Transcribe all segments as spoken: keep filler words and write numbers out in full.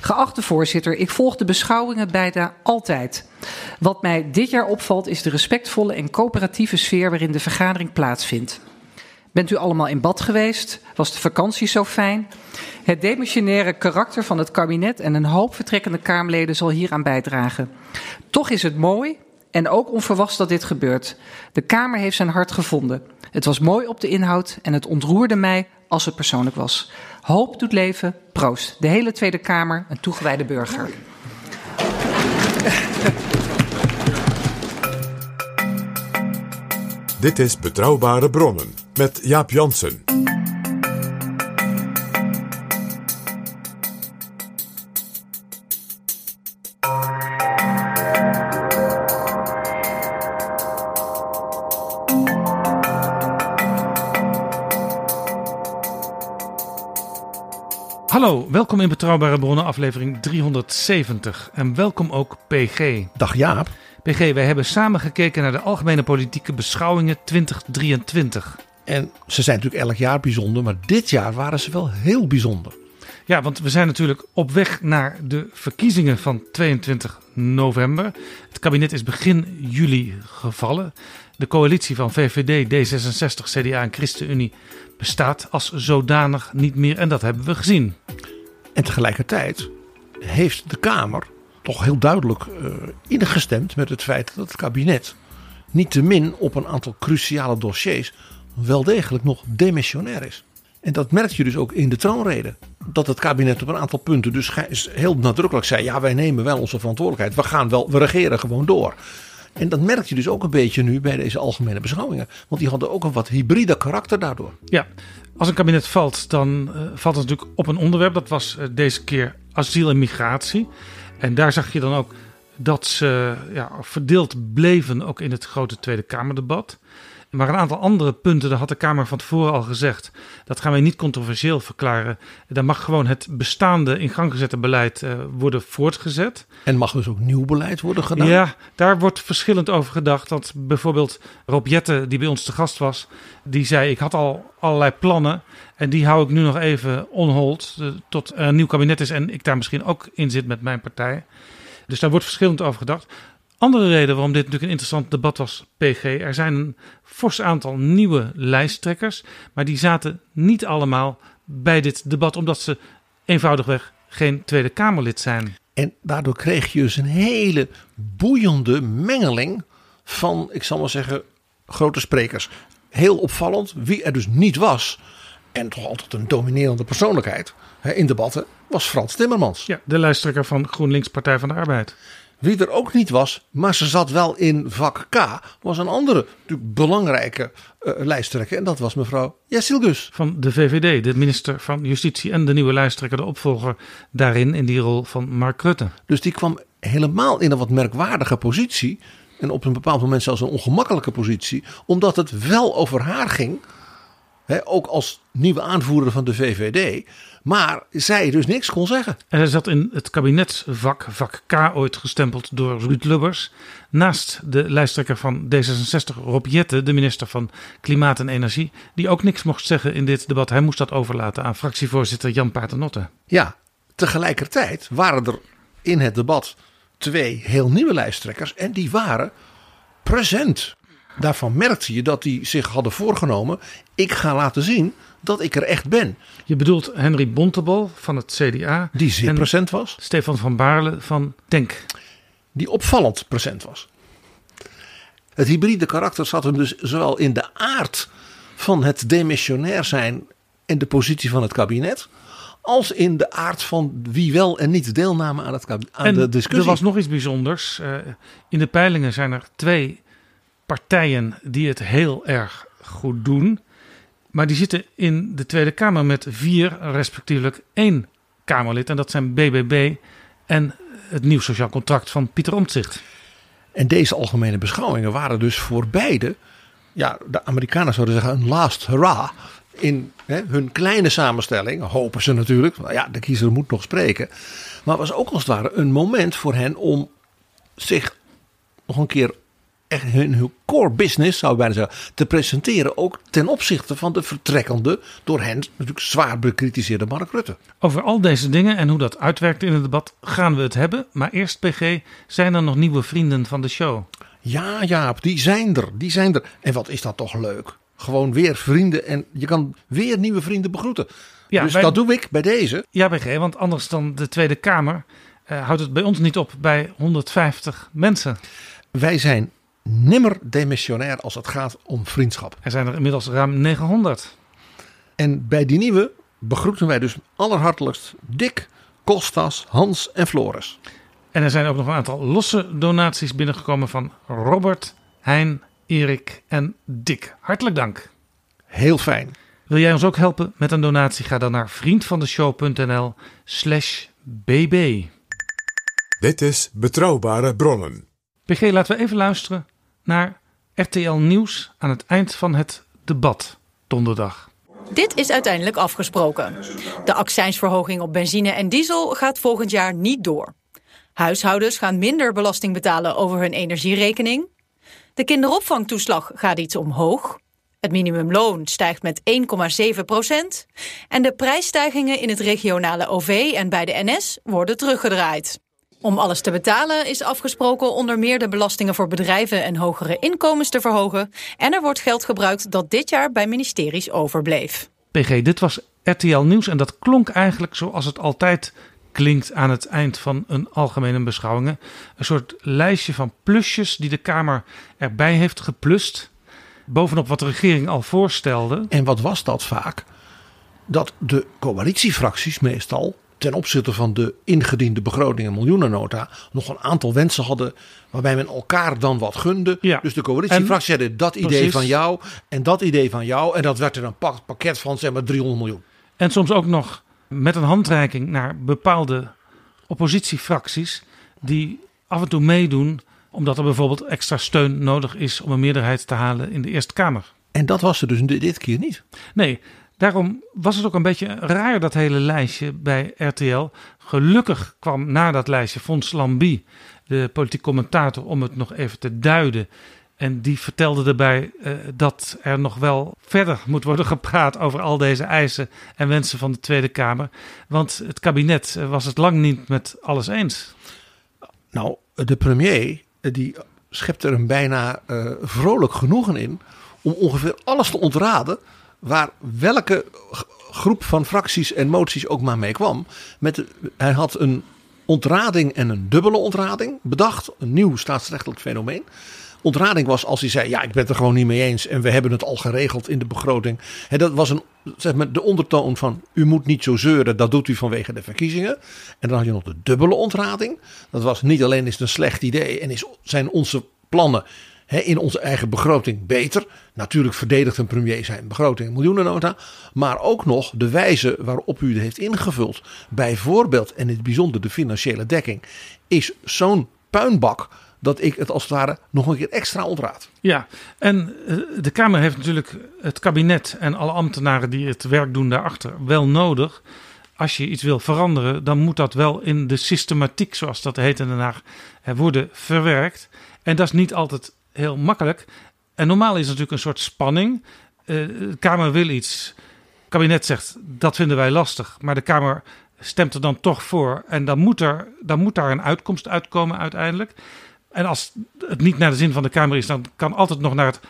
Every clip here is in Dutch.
Geachte voorzitter, ik volg de beschouwingen bijna altijd. Wat mij dit jaar opvalt is de respectvolle en coöperatieve sfeer waarin de vergadering plaatsvindt. Bent u allemaal in bad geweest? Was de vakantie zo fijn? Het demissionaire karakter van het kabinet en een hoop vertrekkende Kamerleden zal hieraan bijdragen. Toch is het mooi en ook onverwachts dat dit gebeurt. De Kamer heeft zijn hart gevonden. Het was mooi op de inhoud en het ontroerde mij als het persoonlijk was. Hoop doet leven, proost. De hele Tweede Kamer, een toegewijde burger. Dit is Betrouwbare Bronnen met Jaap Jansen. Hallo, welkom in Betrouwbare Bronnen, aflevering driehonderdzeventig. En welkom ook P G. Dag Jaap. P G, wij hebben samen gekeken naar de algemene politieke beschouwingen twintig drieëntwintig. En ze zijn natuurlijk elk jaar bijzonder, maar dit jaar waren ze wel heel bijzonder. Ja, want we zijn natuurlijk op weg naar de verkiezingen van tweeëntwintig november. Het kabinet is begin juli gevallen. De coalitie van V V D, D zesenzestig, C D A en ChristenUnie bestaat als zodanig niet meer. En dat hebben we gezien. En tegelijkertijd heeft de Kamer toch heel duidelijk uh, ingestemd met het feit dat het kabinet niettemin op een aantal cruciale dossiers wel degelijk nog demissionair is. En dat merk je dus ook in de troonrede. Dat het kabinet op een aantal punten dus heel nadrukkelijk zei: ja, wij nemen wel onze verantwoordelijkheid. We gaan wel, we regeren gewoon door. En dat merk je dus ook een beetje nu bij deze algemene beschouwingen. Want die hadden ook een wat hybride karakter daardoor. Ja, als een kabinet valt, dan uh, valt het natuurlijk op een onderwerp. Dat was uh, deze keer asiel en migratie. En daar zag je dan ook dat ze ja, verdeeld bleven, ook in het grote Tweede Kamerdebat. Maar een aantal andere punten, daar had de Kamer van tevoren al gezegd, dat gaan wij niet controversieel verklaren. Daar mag gewoon het bestaande in gang gezette beleid uh, worden voortgezet. En mag dus ook nieuw beleid worden gedaan? Ja, daar wordt verschillend over gedacht. Want bijvoorbeeld Rob Jetten, die bij ons te gast was, die zei: ik had al allerlei plannen en die hou ik nu nog even on hold uh, tot er een nieuw kabinet is en ik daar misschien ook in zit met mijn partij. Dus daar wordt verschillend over gedacht. Andere reden waarom dit natuurlijk een interessant debat was, P G. Er zijn een fors aantal nieuwe lijsttrekkers, maar die zaten niet allemaal bij dit debat, omdat ze eenvoudigweg geen Tweede Kamerlid zijn. En daardoor kreeg je dus een hele boeiende mengeling van, ik zal maar zeggen, grote sprekers. Heel opvallend, wie er dus niet was, en toch altijd een dominerende persoonlijkheid in debatten, was Frans Timmermans. Ja, de lijsttrekker van GroenLinks, Partij van de Arbeid. Wie er ook niet was, maar ze zat wel in vak K, was een andere natuurlijk belangrijke uh, lijsttrekker. En dat was mevrouw Yeşilgöz. Van de V V D, de minister van Justitie en de nieuwe lijsttrekker, de opvolger daarin, in die rol van Mark Rutte. Dus die kwam helemaal in een wat merkwaardige positie. En op een bepaald moment zelfs een ongemakkelijke positie. Omdat het wel over haar ging, hè, ook als nieuwe aanvoerder van de V V D. Maar zij dus niks kon zeggen. En hij zat in het kabinetsvak, vak K, ooit gestempeld door Ruud Lubbers. Naast de lijsttrekker van D zesenzestig, Rob Jetten, de minister van Klimaat en Energie, die ook niks mocht zeggen in dit debat. Hij moest dat overlaten aan fractievoorzitter Jan Paternotte. Ja, tegelijkertijd waren er in het debat twee heel nieuwe lijsttrekkers. En die waren present. Daarvan merkte je dat die zich hadden voorgenomen: ik ga laten zien dat ik er echt ben. Je bedoelt Henri Bontenbal van het C D A. Die zeer present was. Stefan van Baarle van DENK. Die opvallend present was. Het hybride karakter zat hem dus zowel in de aard van het demissionair zijn en de positie van het kabinet, als in de aard van wie wel en niet deelnamen aan, het kab- aan en de discussie. Er was nog iets bijzonders. Uh, in de peilingen zijn er twee partijen die het heel erg goed doen. Maar die zitten in de Tweede Kamer met vier, respectievelijk één Kamerlid. En dat zijn B B B en het Nieuw Sociaal Contract van Pieter Omtzigt. En deze algemene beschouwingen waren dus voor beide, ja, de Amerikanen zouden zeggen, een last hurrah. In hè, hun kleine samenstelling, hopen ze natuurlijk, nou ja, de kiezer moet nog spreken. Maar was ook als het ware een moment voor hen om zich nog een keer echt hun core business, zou ik bijna zeggen, te presenteren. Ook ten opzichte van de vertrekkende, door hen natuurlijk zwaar bekritiseerde Mark Rutte. Over al deze dingen en hoe dat uitwerkt in het debat gaan we het hebben. Maar eerst, P G, zijn er nog nieuwe vrienden van de show? Ja, Jaap, die zijn er, die zijn er. En wat is dat toch leuk? Gewoon weer vrienden en je kan weer nieuwe vrienden begroeten. Ja, dus wij, dat doe ik bij deze. Ja, B G, want anders dan de Tweede Kamer uh, houdt het bij ons niet op bij honderdvijftig mensen. Wij zijn nimmer demissionair als het gaat om vriendschap. Er zijn er inmiddels ruim negenhonderd. En bij die nieuwe begroeten wij dus allerhartelijkst Dick, Kostas, Hans en Floris. En er zijn ook nog een aantal losse donaties binnengekomen van Robert, Hein, Erik en Dick. Hartelijk dank. Heel fijn. Wil jij ons ook helpen met een donatie? Ga dan naar vriendvandeshow.nl slash bb. Dit is Betrouwbare Bronnen. P G, laten we even luisteren naar R T L Nieuws aan het eind van het debat donderdag. Dit is uiteindelijk afgesproken. De accijnsverhoging op benzine en diesel gaat volgend jaar niet door. Huishoudens gaan minder belasting betalen over hun energierekening. De kinderopvangtoeslag gaat iets omhoog. Het minimumloon stijgt met één komma zeven procent. En de prijsstijgingen in het regionale O V en bij de N S worden teruggedraaid. Om alles te betalen is afgesproken onder meer de belastingen voor bedrijven en hogere inkomens te verhogen. En er wordt geld gebruikt dat dit jaar bij ministeries overbleef. P G, dit was R T L Nieuws en dat klonk eigenlijk zoals het altijd klinkt aan het eind van een algemene beschouwingen. Een soort lijstje van plusjes die de Kamer erbij heeft geplust. Bovenop wat de regering al voorstelde. En wat was dat vaak? Dat de coalitiefracties meestal ten opzichte van de ingediende begroting en miljoenennota nog een aantal wensen hadden waarbij men elkaar dan wat gunde. Ja. Dus de coalitiefracties hadden dat precies. idee van jou en dat idee van jou. En dat werd er een pakket van zeg maar driehonderd miljoen. En soms ook nog met een handreiking naar bepaalde oppositiefracties die af en toe meedoen omdat er bijvoorbeeld extra steun nodig is om een meerderheid te halen in de Eerste Kamer. En dat was er dus dit keer niet. Nee, daarom was het ook een beetje raar dat hele lijstje bij R T L. Gelukkig kwam na dat lijstje Fons Lambie, de politiek commentator, om het nog even te duiden. En die vertelde erbij uh, dat er nog wel verder moet worden gepraat over al deze eisen en wensen van de Tweede Kamer. Want het kabinet uh, was het lang niet met alles eens. Nou, de premier die schepte er een bijna uh, vrolijk genoegen in om ongeveer alles te ontraden waar welke groep van fracties en moties ook maar mee kwam. Met, hij had een ontrading en een dubbele ontrading bedacht. Een nieuw staatsrechtelijk fenomeen. Ontrading was als hij zei, ja, ik ben het er gewoon niet mee eens en we hebben het al geregeld in de begroting. En dat was een, zeg maar, de ondertoon van u moet niet zo zeuren, dat doet u vanwege de verkiezingen. En dan had je nog de dubbele ontrading. Dat was niet alleen is het een slecht idee en is, zijn onze plannen hè, in onze eigen begroting beter. Natuurlijk verdedigt een premier zijn begroting en miljoenennota. Maar ook nog de wijze waarop u het heeft ingevuld. Bijvoorbeeld, en in het bijzonder de financiële dekking, is zo'n puinbak dat ik het als het ware nog een keer extra ontraad. Ja, en de Kamer heeft natuurlijk het kabinet en alle ambtenaren die het werk doen daarachter wel nodig. Als je iets wil veranderen, dan moet dat wel in de systematiek, zoals dat heet in Den Haag, worden verwerkt. En dat is niet altijd heel makkelijk. En normaal is het natuurlijk een soort spanning. De Kamer wil iets. Het kabinet zegt, dat vinden wij lastig. Maar de Kamer stemt er dan toch voor. En dan moet, er, dan moet daar een uitkomst uitkomen uiteindelijk. En als het niet naar de zin van de Kamer is, dan kan altijd nog naar het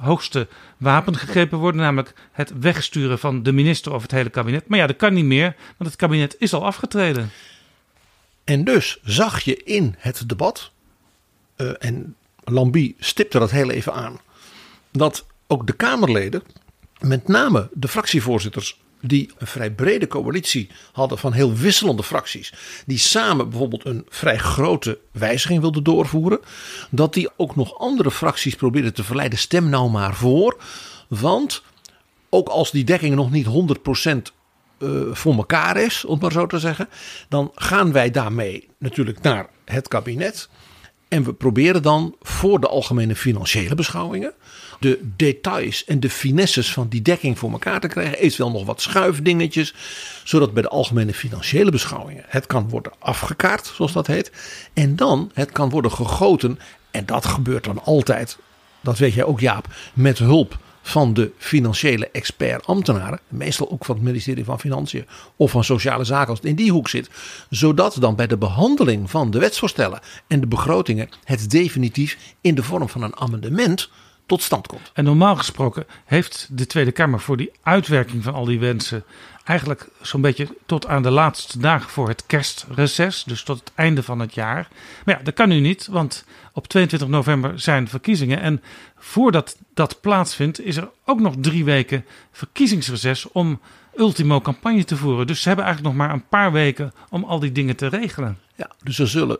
hoogste wapen gegrepen worden, namelijk het wegsturen van de minister of het hele kabinet. Maar ja, dat kan niet meer, want het kabinet is al afgetreden. En dus zag je in het debat, uh, en Lambie stipte dat heel even aan, dat ook de Kamerleden, met name de fractievoorzitters, die een vrij brede coalitie hadden van heel wisselende fracties, die samen bijvoorbeeld een vrij grote wijziging wilden doorvoeren, dat die ook nog andere fracties probeerden te verleiden. Stem nou maar voor, want ook als die dekking nog niet honderd procent voor elkaar is, om maar zo te zeggen, dan gaan wij daarmee natuurlijk naar het kabinet. En we proberen dan voor de algemene financiële beschouwingen de details en de finesses van die dekking voor elkaar te krijgen. Eventueel nog wat schuifdingetjes, zodat bij de algemene financiële beschouwingen het kan worden afgekaart, zoals dat heet. En dan het kan worden gegoten. En dat gebeurt dan altijd, dat weet jij ook, Jaap, met hulp van de financiële expert-ambtenaren. Meestal ook van het ministerie van Financiën of van Sociale Zaken, als het in die hoek zit. Zodat dan bij de behandeling van de wetsvoorstellen en de begrotingen het definitief in de vorm van een amendement tot stand komt. En normaal gesproken heeft de Tweede Kamer voor die uitwerking van al die wensen eigenlijk zo'n beetje tot aan de laatste dag voor het kerstreces, dus tot het einde van het jaar. Maar ja, dat kan nu niet, want op tweeëntwintig november zijn verkiezingen. En voordat dat plaatsvindt, is er ook nog drie weken verkiezingsreces om ultimo campagne te voeren. Dus ze hebben eigenlijk nog maar een paar weken om al die dingen te regelen. Ja, dus ze zullen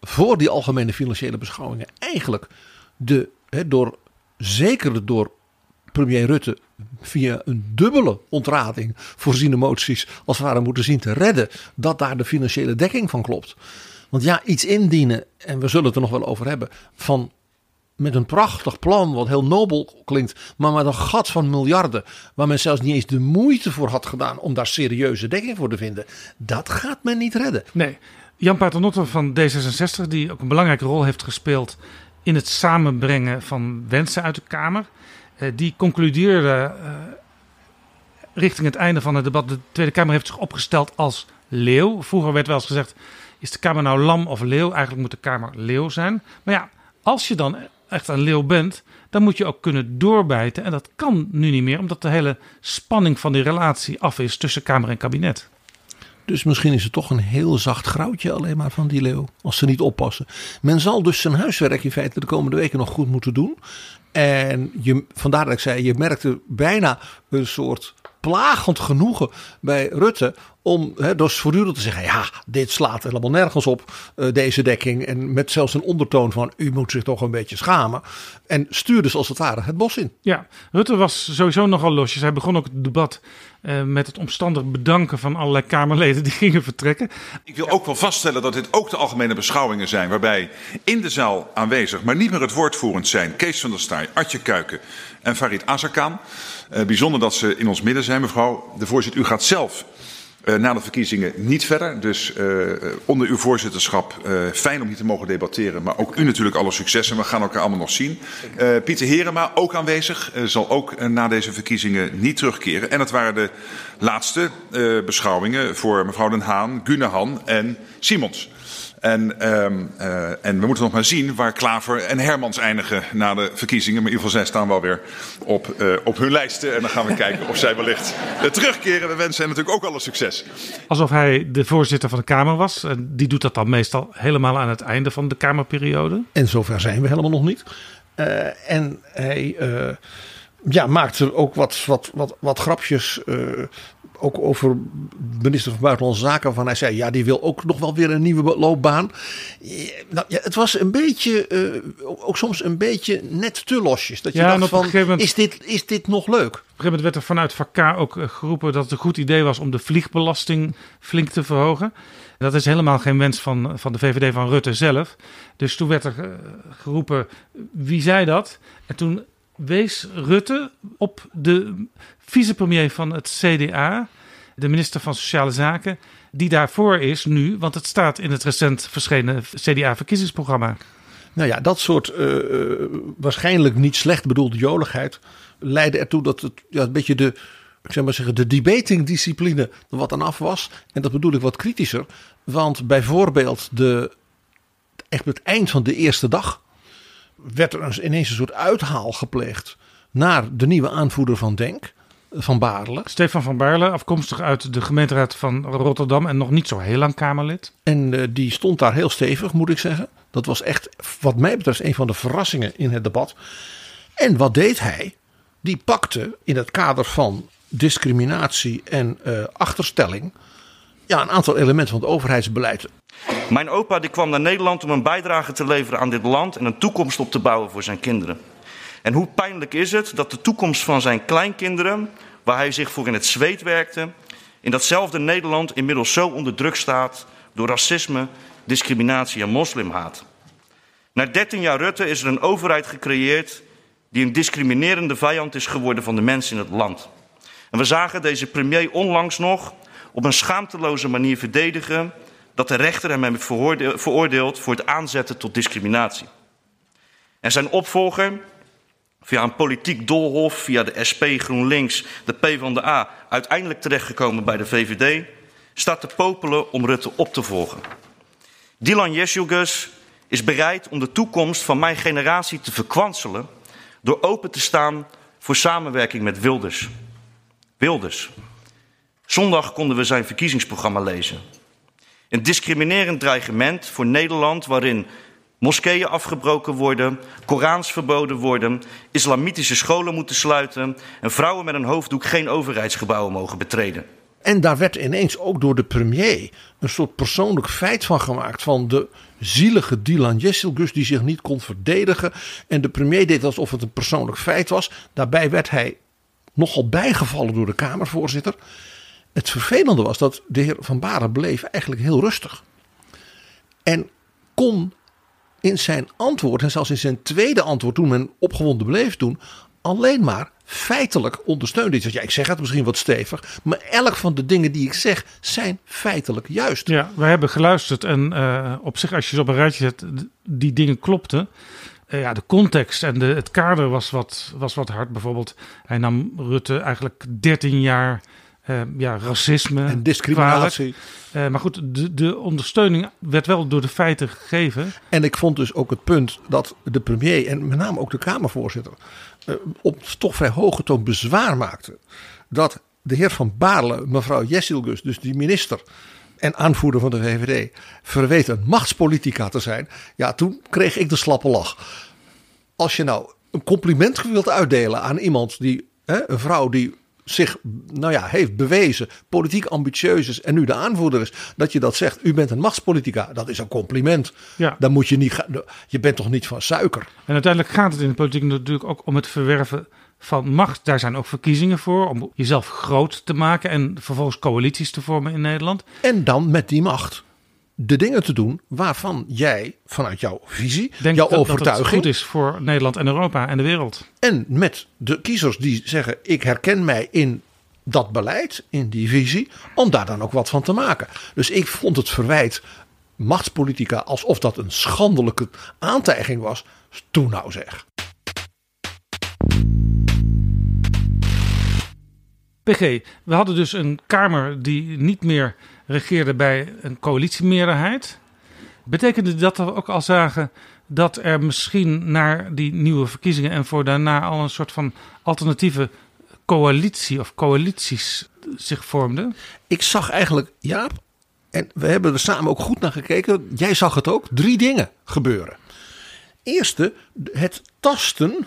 voor die algemene financiële beschouwingen eigenlijk de, hè, door, zeker door premier Rutte via een dubbele ontrading voorziene moties als het ware moeten zien te redden, dat daar de financiële dekking van klopt. Want ja, iets indienen, en we zullen het er nog wel over hebben, van met een prachtig plan wat heel nobel klinkt, maar met een gat van miljarden waar men zelfs niet eens de moeite voor had gedaan om daar serieuze dekking voor te vinden, dat gaat men niet redden. Nee, Jan Paternotte van D zesenzestig, die ook een belangrijke rol heeft gespeeld in het samenbrengen van wensen uit de Kamer, die concludeerde uh, richting het einde van het debat: de Tweede Kamer heeft zich opgesteld als leeuw. Vroeger werd wel eens gezegd, is de Kamer nou lam of leeuw? Eigenlijk moet de Kamer leeuw zijn. Maar ja, als je dan echt een leeuw bent, dan moet je ook kunnen doorbijten. En dat kan nu niet meer, omdat de hele spanning van die relatie af is tussen Kamer en kabinet. Dus misschien is het toch een heel zacht grauwtje alleen maar van die leeuw, als ze niet oppassen. Men zal dus zijn huiswerk in feite de komende weken nog goed moeten doen. En je, vandaar dat ik zei, je merkte bijna een soort plagend genoegen bij Rutte om hè, dus voortdurend te zeggen, ja, dit slaat helemaal nergens op, uh, deze dekking. En met zelfs een ondertoon van, u moet zich toch een beetje schamen. En stuurde ze als het ware het bos in. Ja, Rutte was sowieso nogal losjes. Hij begon ook het debat uh, met het omstandig bedanken van allerlei Kamerleden die gingen vertrekken. Ik wil ook wel vaststellen dat dit ook de algemene beschouwingen zijn, waarbij in de zaal aanwezig, maar niet meer het woordvoerend zijn, Kees van der Staaij, Artje Kuiken en Farid Azarkan. Uh, bijzonder dat ze in ons midden zijn, mevrouw de voorzitter. U gaat zelf Uh, na de verkiezingen niet verder, dus uh, onder uw voorzitterschap uh, fijn om hier te mogen debatteren, maar ook u natuurlijk alle succes en we gaan elkaar allemaal nog zien. Uh, Pieter Herema, ook aanwezig, uh, zal ook uh, na deze verkiezingen niet terugkeren. En dat waren de laatste uh, beschouwingen voor mevrouw Den Haan, Gunahan en Simons. En, uh, uh, en we moeten nog maar zien waar Klaver en Hermans eindigen na de verkiezingen. Maar in ieder geval, zij staan wel weer op, uh, op hun lijsten. En dan gaan we kijken of zij wellicht terugkeren. We wensen hen natuurlijk ook alle succes. Alsof hij de voorzitter van de Kamer was. En die doet dat dan meestal helemaal aan het einde van de Kamerperiode. En zover zijn we helemaal nog niet. Uh, en hij uh, ja, maakte ook wat, wat, wat, wat grapjes. Uh, Ook over minister van Buitenlandse Zaken. Van hij zei, ja, die wil ook nog wel weer een nieuwe loopbaan. Ja, nou, ja, het was een beetje, uh, ook soms een beetje net te losjes. Dat je ja, dacht van, moment, is, dit, is dit nog leuk? Op een gegeven moment werd er vanuit V A C A ook geroepen dat het een goed idee was om de vliegbelasting flink te verhogen. Dat is helemaal geen wens van, van de V V D van Rutte zelf. Dus toen werd er geroepen, wie zei dat? En toen wees Rutte op de vicepremier van het C D A, de minister van Sociale Zaken, die daarvoor is nu, want het staat in het recent verschenen C D A-verkiezingsprogramma. Nou ja, dat soort uh, waarschijnlijk niet slecht bedoelde joligheid leidde ertoe dat het ja, een beetje de, ik zou maar zeggen, de debatingdiscipline er wat aan af was. En dat bedoel ik wat kritischer, want bijvoorbeeld de, echt het eind van de eerste dag werd er ineens een soort uithaal gepleegd naar de nieuwe aanvoerder van DENK, Van Baarle. Stefan van Baarle, afkomstig uit de gemeenteraad van Rotterdam en nog niet zo heel lang Kamerlid. En uh, die stond daar heel stevig, moet ik zeggen. Dat was echt, wat mij betreft, een van de verrassingen in het debat. En wat deed hij? Die pakte in het kader van discriminatie en uh, achterstelling ja, een aantal elementen van het overheidsbeleid. Mijn opa die kwam naar Nederland om een bijdrage te leveren aan dit land en een toekomst op te bouwen voor zijn kinderen. En hoe pijnlijk is het dat de toekomst van zijn kleinkinderen, waar hij zich voor in het zweet werkte, in datzelfde Nederland inmiddels zo onder druk staat door racisme, discriminatie en moslimhaat. Na dertien jaar Rutte is er een overheid gecreëerd die een discriminerende vijand is geworden van de mensen in het land. En we zagen deze premier onlangs nog op een schaamteloze manier verdedigen dat de rechter hem heeft veroordeeld voor het aanzetten tot discriminatie. En zijn opvolger, via een politiek doolhof, via de S P, GroenLinks, de P van de A, uiteindelijk terechtgekomen bij de V V D, staat te popelen om Rutte op te volgen. Dilan Yeşilgöz is bereid om de toekomst van mijn generatie te verkwanselen door open te staan voor samenwerking met Wilders. Wilders. Zondag konden we zijn verkiezingsprogramma lezen. Een discriminerend dreigement voor Nederland waarin moskeeën afgebroken worden, Korans verboden worden, islamitische scholen moeten sluiten en vrouwen met een hoofddoek geen overheidsgebouwen mogen betreden. En daar werd ineens ook door de premier een soort persoonlijk feit van gemaakt van de zielige Dilan Yeşilgöz die zich niet kon verdedigen. En de premier deed alsof het een persoonlijk feit was. Daarbij werd hij nogal bijgevallen door de Kamervoorzitter. Het vervelende was dat de heer Van Baarle bleef eigenlijk heel rustig. En kon in zijn antwoord, en zelfs in zijn tweede antwoord toen men opgewonden bleef doen, alleen maar feitelijk ondersteunde. Ja, ik zeg het misschien wat stevig, maar elk van de dingen die ik zeg zijn feitelijk juist. Ja, we hebben geluisterd en uh, op zich als je ze op een rijtje zet, die dingen klopten. Uh, ja, de context en de, het kader was wat, was wat hard. Bijvoorbeeld, hij nam Rutte eigenlijk dertien jaar... Uh, ja, racisme en discriminatie. Uh, maar goed, de, de ondersteuning werd wel door de feiten gegeven. En ik vond dus ook het punt dat de premier en met name ook de Kamervoorzitter Uh, op toch vrij hoge toon bezwaar maakte dat de heer Van Baarle, mevrouw Yeşilgöz, dus die minister en aanvoerder van de V V D, verweet een machtspolitica te zijn. Ja, toen kreeg ik de slappe lach. Als je nou een compliment wilt uitdelen aan iemand die, hè, een vrouw die zich, nou ja, heeft bewezen politiek ambitieus is en nu de aanvoerder is, dat je dat zegt, u bent een machtspolitica, dat is een compliment. Ja. Dan moet je niet, je bent toch niet van suiker. En uiteindelijk gaat het in de politiek natuurlijk ook om het verwerven van macht. Daar zijn ook verkiezingen voor, om jezelf groot te maken en vervolgens coalities te vormen in Nederland. En dan met die macht de dingen te doen waarvan jij vanuit jouw visie, denk jouw dat, overtuiging, dat het goed is voor Nederland en Europa en de wereld. En met de kiezers die zeggen, ik herken mij in dat beleid, in die visie, om daar dan ook wat van te maken. Dus ik vond het verwijt machtspolitica alsof dat een schandelijke aantijging was. Toe nou zeg. P G, we hadden dus een Kamer die niet meer regeerde bij een coalitiemeerderheid. Betekende dat we ook al zagen dat er misschien naar die nieuwe verkiezingen en voor daarna al een soort van alternatieve coalitie of coalities zich vormden? Ik zag eigenlijk, Jaap, en we hebben er samen ook goed naar gekeken, jij zag het ook, drie dingen gebeuren. Eerste, het tasten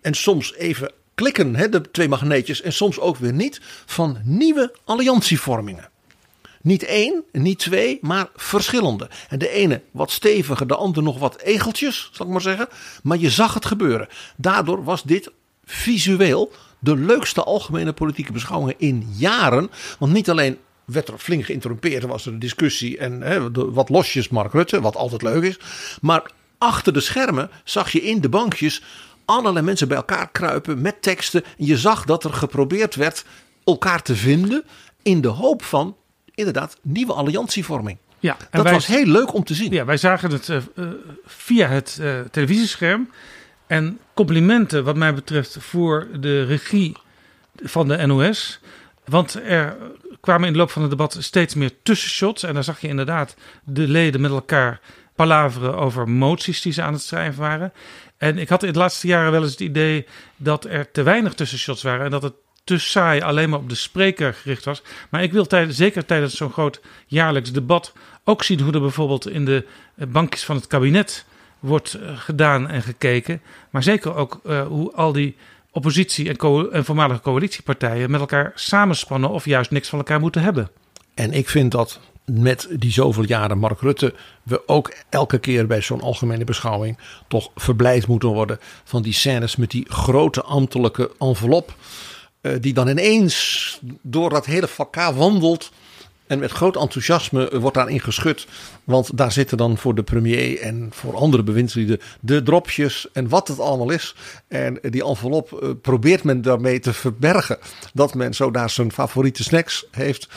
en soms even klikken, hè, de twee magneetjes en soms ook weer niet, van nieuwe alliantievormingen. Niet één, niet twee, maar verschillende. En de ene wat steviger, de andere nog wat egeltjes, zal ik maar zeggen. Maar je zag het gebeuren. Daardoor was dit visueel de leukste algemene politieke beschouwingen in jaren. Want niet alleen werd er flink geïnterrumpeerd, er was er een discussie en hè, wat losjes Mark Rutte, wat altijd leuk is. Maar achter de schermen zag je in de bankjes allerlei mensen bij elkaar kruipen met teksten. En je zag dat er geprobeerd werd elkaar te vinden in de hoop van inderdaad nieuwe alliantievorming. Ja, en dat wij, was heel leuk om te zien. Ja, wij zagen het uh, via het uh, televisiescherm. En complimenten wat mij betreft voor de regie van de N O S. Want er kwamen in de loop van het debat steeds meer tussenshots. En daar zag je inderdaad de leden met elkaar palaveren over moties die ze aan het schrijven waren. En ik had in de laatste jaren wel eens het idee dat er te weinig tussenshots waren en dat het te saai alleen maar op de spreker gericht was. Maar ik wil tijdens, zeker tijdens zo'n groot jaarlijks debat ook zien hoe er bijvoorbeeld in de bankjes van het kabinet wordt gedaan en gekeken. Maar zeker ook uh, hoe al die oppositie en, co- en voormalige coalitiepartijen met elkaar samenspannen of juist niks van elkaar moeten hebben. En ik vind dat met die zoveel jaren Mark Rutte we ook elke keer bij zo'n algemene beschouwing toch verblijd moeten worden van die scènes met die grote ambtelijke envelop, Uh, die dan ineens door dat hele vakka wandelt. En met groot enthousiasme wordt daarin geschud. Want daar zitten dan voor de premier en voor andere bewindslieden de dropjes en wat het allemaal is. En die envelop uh, probeert men daarmee te verbergen dat men zo daar zijn favoriete snacks heeft.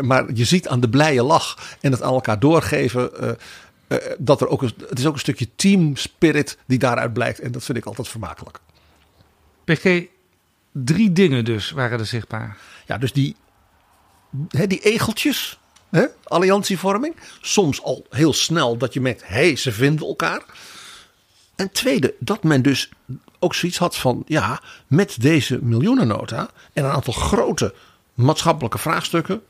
Maar je ziet aan de blije lach en het aan elkaar doorgeven, Uh, uh, dat er ook een, het is ook een stukje team spirit die daaruit blijkt. En dat vind ik altijd vermakelijk. P G, drie dingen dus waren er zichtbaar. Ja, dus die, hè, die egeltjes, hè, alliantievorming. Soms al heel snel dat je merkt, hé, hey, ze vinden elkaar. En tweede, dat men dus ook zoiets had van, ja, met deze miljoenennota en een aantal grote maatschappelijke vraagstukken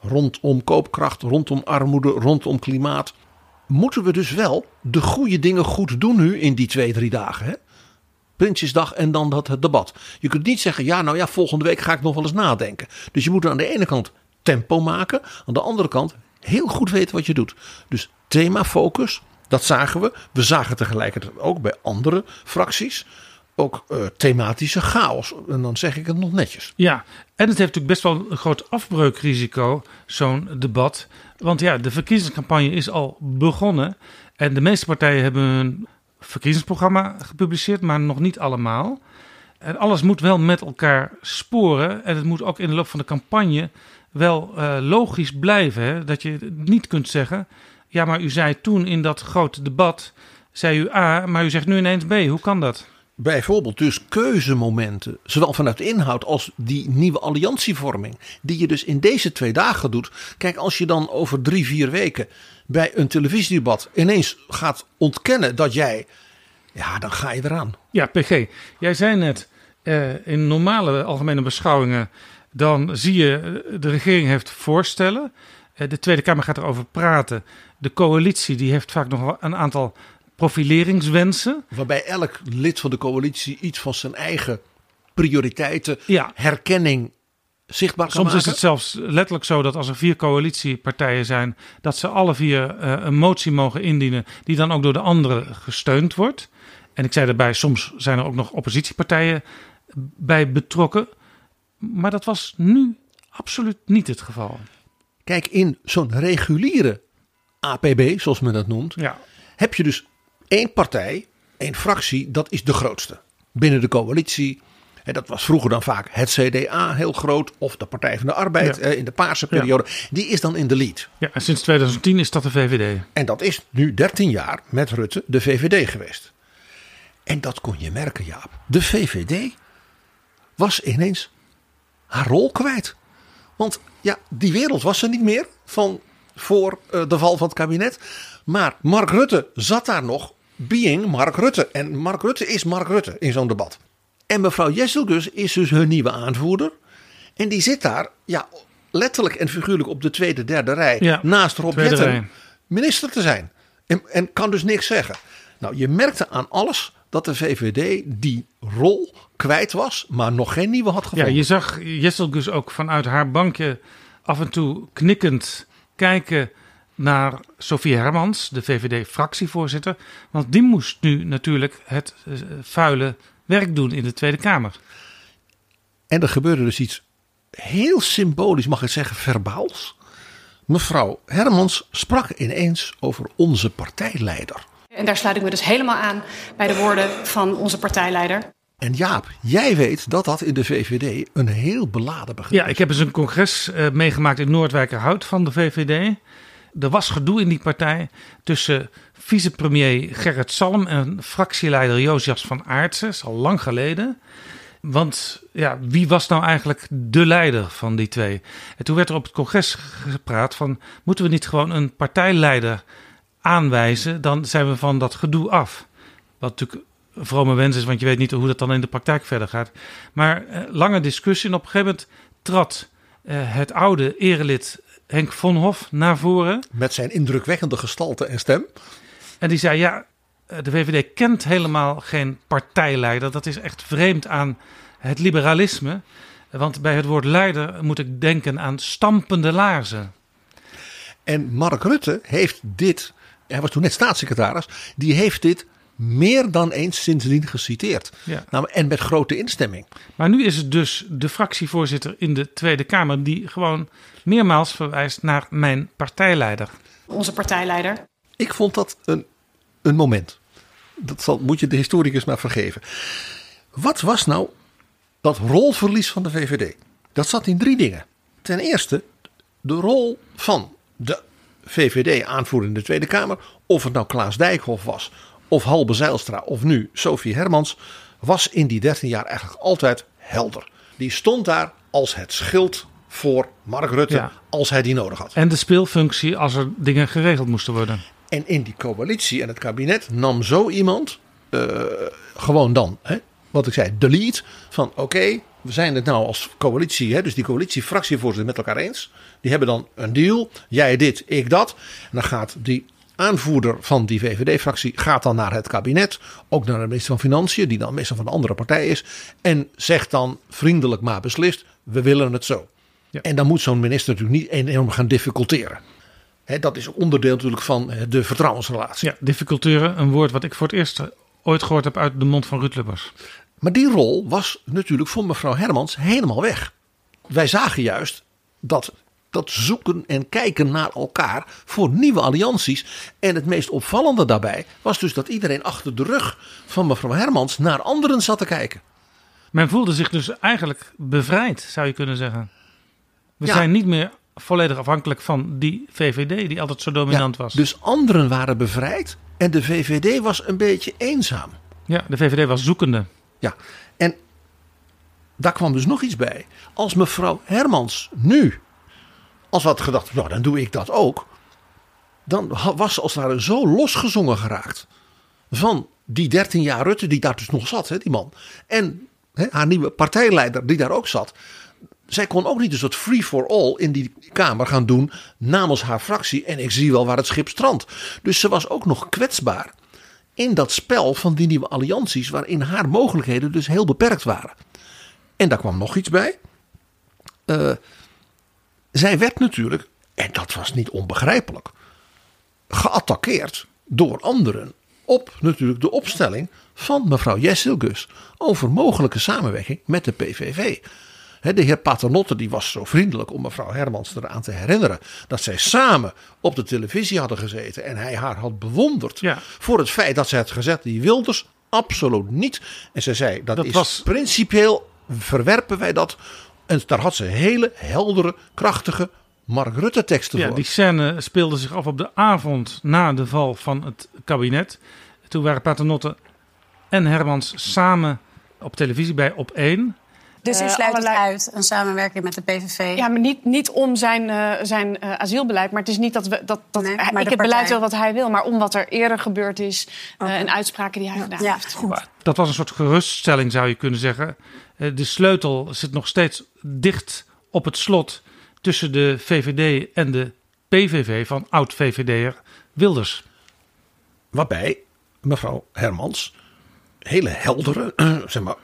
rondom koopkracht, rondom armoede, rondom klimaat, moeten we dus wel de goede dingen goed doen nu in die twee, drie dagen, hè? Prinsjesdag en dan dat het debat. Je kunt niet zeggen, ja nou ja, volgende week ga ik nog wel eens nadenken. Dus je moet aan de ene kant tempo maken. Aan de andere kant heel goed weten wat je doet. Dus themafocus, dat zagen we. We zagen tegelijkertijd ook bij andere fracties ook uh, thematische chaos. En dan zeg ik het nog netjes. Ja, en het heeft natuurlijk best wel een groot afbreukrisico, zo'n debat. Want ja, de verkiezingscampagne is al begonnen. En de meeste partijen hebben hun verkiezingsprogramma gepubliceerd, maar nog niet allemaal. En alles moet wel met elkaar sporen en het moet ook in de loop van de campagne wel uh, logisch blijven. Hè? Dat je niet kunt zeggen, ja, maar u zei toen in dat grote debat, zei u A, maar u zegt nu ineens B. Hoe kan dat? Bijvoorbeeld dus keuzemomenten, zowel vanuit inhoud als die nieuwe alliantievorming, die je dus in deze twee dagen doet. Kijk, als je dan over drie, vier weken bij een televisiedebat ineens gaat ontkennen dat jij, ja, dan ga je eraan. Ja, P G, jij zei net, eh, in normale algemene beschouwingen, dan zie je, de regering heeft voorstellen, eh, de Tweede Kamer gaat erover praten, de coalitie die heeft vaak nog een aantal profileringswensen. Waarbij elk lid van de coalitie iets van zijn eigen prioriteiten, ja, herkenning zichtbaar kan Soms maken. Is het zelfs letterlijk zo dat als er vier coalitiepartijen zijn, dat ze alle vier uh, een motie mogen indienen die dan ook door de anderen gesteund wordt. En ik zei daarbij, soms zijn er ook nog oppositiepartijen bij betrokken. Maar dat was nu absoluut niet het geval. Kijk, in zo'n reguliere A P B, zoals men dat noemt, ja, heb je dus één partij, één fractie, dat is de grootste binnen de coalitie. En dat was vroeger dan vaak het C D A heel groot of de Partij van de Arbeid, ja, in de paarse periode. Ja. Die is dan in de lead. Ja, en sinds twintig tien is dat de V V D. En dat is nu dertien jaar met Rutte de V V D geweest. En dat kon je merken, Jaap. De V V D was ineens haar rol kwijt. Want ja, die wereld was er niet meer van voor uh, de val van het kabinet. Maar Mark Rutte zat daar nog, being Mark Rutte. En Mark Rutte is Mark Rutte in zo'n debat. En mevrouw Yeşilgöz is dus hun nieuwe aanvoerder. En die zit daar, ja, letterlijk en figuurlijk op de tweede, derde rij. Ja, naast Rob Jetten minister te zijn. En, en kan dus niks zeggen. Nou, je merkte aan alles dat de V V D die rol kwijt was, maar nog geen nieuwe had gevonden. Ja, je zag Yeşilgöz ook vanuit haar bankje af en toe knikkend kijken naar Sofie Hermans, de V V D-fractievoorzitter. Want die moest nu natuurlijk het uh, vuile werk doen in de Tweede Kamer. En er gebeurde dus iets heel symbolisch, mag ik zeggen, verbaals. Mevrouw Hermans sprak ineens over onze partijleider. En daar sluit ik me dus helemaal aan bij de woorden van onze partijleider. En Jaap, jij weet dat dat in de V V D een heel beladen begrip is. Ja, ik heb eens een congres uh, meegemaakt in Noordwijkerhout van de V V D. Er was gedoe in die partij tussen vicepremier Gerrit Salm en fractieleider Josias van Aartsen. Dat is al lang geleden. Want ja, wie was nou eigenlijk de leider van die twee? En toen werd er op het congres gepraat van, moeten we niet gewoon een partijleider aanwijzen, dan zijn we van dat gedoe af. Wat natuurlijk een vrome wens is, want je weet niet hoe dat dan in de praktijk verder gaat. Maar uh, lange discussie en op een gegeven moment trad uh, het oude erelid Henk Vonhoff naar voren. Met zijn indrukwekkende gestalte en stem. En die zei, ja, de V V D kent helemaal geen partijleider. Dat is echt vreemd aan het liberalisme. Want bij het woord leider moet ik denken aan stampende laarzen. En Mark Rutte heeft dit, hij was toen net staatssecretaris, die heeft dit meer dan eens sindsdien geciteerd. Ja. Nou, en met grote instemming. Maar nu is het dus de fractievoorzitter in de Tweede Kamer die gewoon meermaals verwijst naar mijn partijleider. Onze partijleider. Ik vond dat een, een moment. Dat zal, moet je de historicus maar vergeven. Wat was nou dat rolverlies van de V V D? Dat zat in drie dingen. Ten eerste de rol van de V V D-aanvoerder in de Tweede Kamer. Of het nou Klaas Dijkhoff was, of Halbe Zijlstra, of nu Sofie Hermans, was in die dertien jaar eigenlijk altijd helder. Die stond daar als het schild voor Mark Rutte, ja, als hij die nodig had. En de speelfunctie als er dingen geregeld moesten worden. En in die coalitie en het kabinet nam zo iemand uh, gewoon dan, hè, wat ik zei, de lead van oké, okay, we zijn het nou als coalitie, hè, dus die coalitie fractievoorzitter met elkaar eens. Die hebben dan een deal, jij dit, ik dat. En dan gaat die aanvoerder van die V V D-fractie gaat dan naar het kabinet, ook naar de minister van Financiën, die dan meestal van een andere partij is, en zegt dan vriendelijk maar beslist, we willen het zo. Ja. En dan moet zo'n minister natuurlijk niet enorm gaan difficulteren. He, dat is onderdeel natuurlijk van de vertrouwensrelatie. Ja, difficulteren, een woord wat ik voor het eerst ooit gehoord heb uit de mond van Ruud Lubbers. Maar die rol was natuurlijk voor mevrouw Hermans helemaal weg. Wij zagen juist dat dat zoeken en kijken naar elkaar voor nieuwe allianties. En het meest opvallende daarbij was dus dat iedereen achter de rug van mevrouw Hermans naar anderen zat te kijken. Men voelde zich dus eigenlijk bevrijd, zou je kunnen zeggen. We ja. zijn niet meer volledig afhankelijk van die V V D die altijd zo dominant ja, was. Dus anderen waren bevrijd en de V V D was een beetje eenzaam. Ja, de V V D was zoekende. Ja, en daar kwam dus nog iets bij. Als mevrouw Hermans nu, als we hadden gedacht, nou dan doe ik dat ook. Dan was ze als het ware zo losgezongen geraakt van die dertien jaar Rutte die daar dus nog zat, hè, die man. En hè, haar nieuwe partijleider die daar ook zat. Zij kon ook niet een soort free for all in die Kamer gaan doen namens haar fractie. En ik zie wel waar het schip strandt. Dus ze was ook nog kwetsbaar in dat spel van die nieuwe allianties, waarin haar mogelijkheden dus heel beperkt waren. En daar kwam nog iets bij. Uh, zij werd natuurlijk, en dat was niet onbegrijpelijk, geattaqueerd door anderen op natuurlijk de opstelling van mevrouw Yeşilgöz over mogelijke samenwerking met de P V V. De heer Paternotte die was zo vriendelijk om mevrouw Hermans eraan te herinneren dat zij samen op de televisie hadden gezeten en hij haar had bewonderd ja. voor het feit dat zij het gezet, die Wilders absoluut niet. En zij zei dat, dat is was... principieel verwerpen wij dat. En daar had ze hele heldere, krachtige Mark Rutte teksten ja, voor. Die scène speelde zich af op de avond na de val van het kabinet. Toen waren Paternotte en Hermans samen op televisie bij Op één. Dus u sluit het uit, een samenwerking met de P V V? Ja, maar niet, niet om zijn, uh, zijn uh, asielbeleid. Maar het is niet dat, we, dat, dat nee, hij, ik het beleid wil wat hij wil. Maar om wat er eerder gebeurd is. Uh, okay. En uitspraken die hij ja. gedaan ja. heeft. Goed. Dat was een soort geruststelling, zou je kunnen zeggen. Uh, de sleutel zit nog steeds dicht op het slot tussen de V V D en de P V V van oud-V V D'er Wilders. Waarbij mevrouw Hermans hele heldere, zeg maar,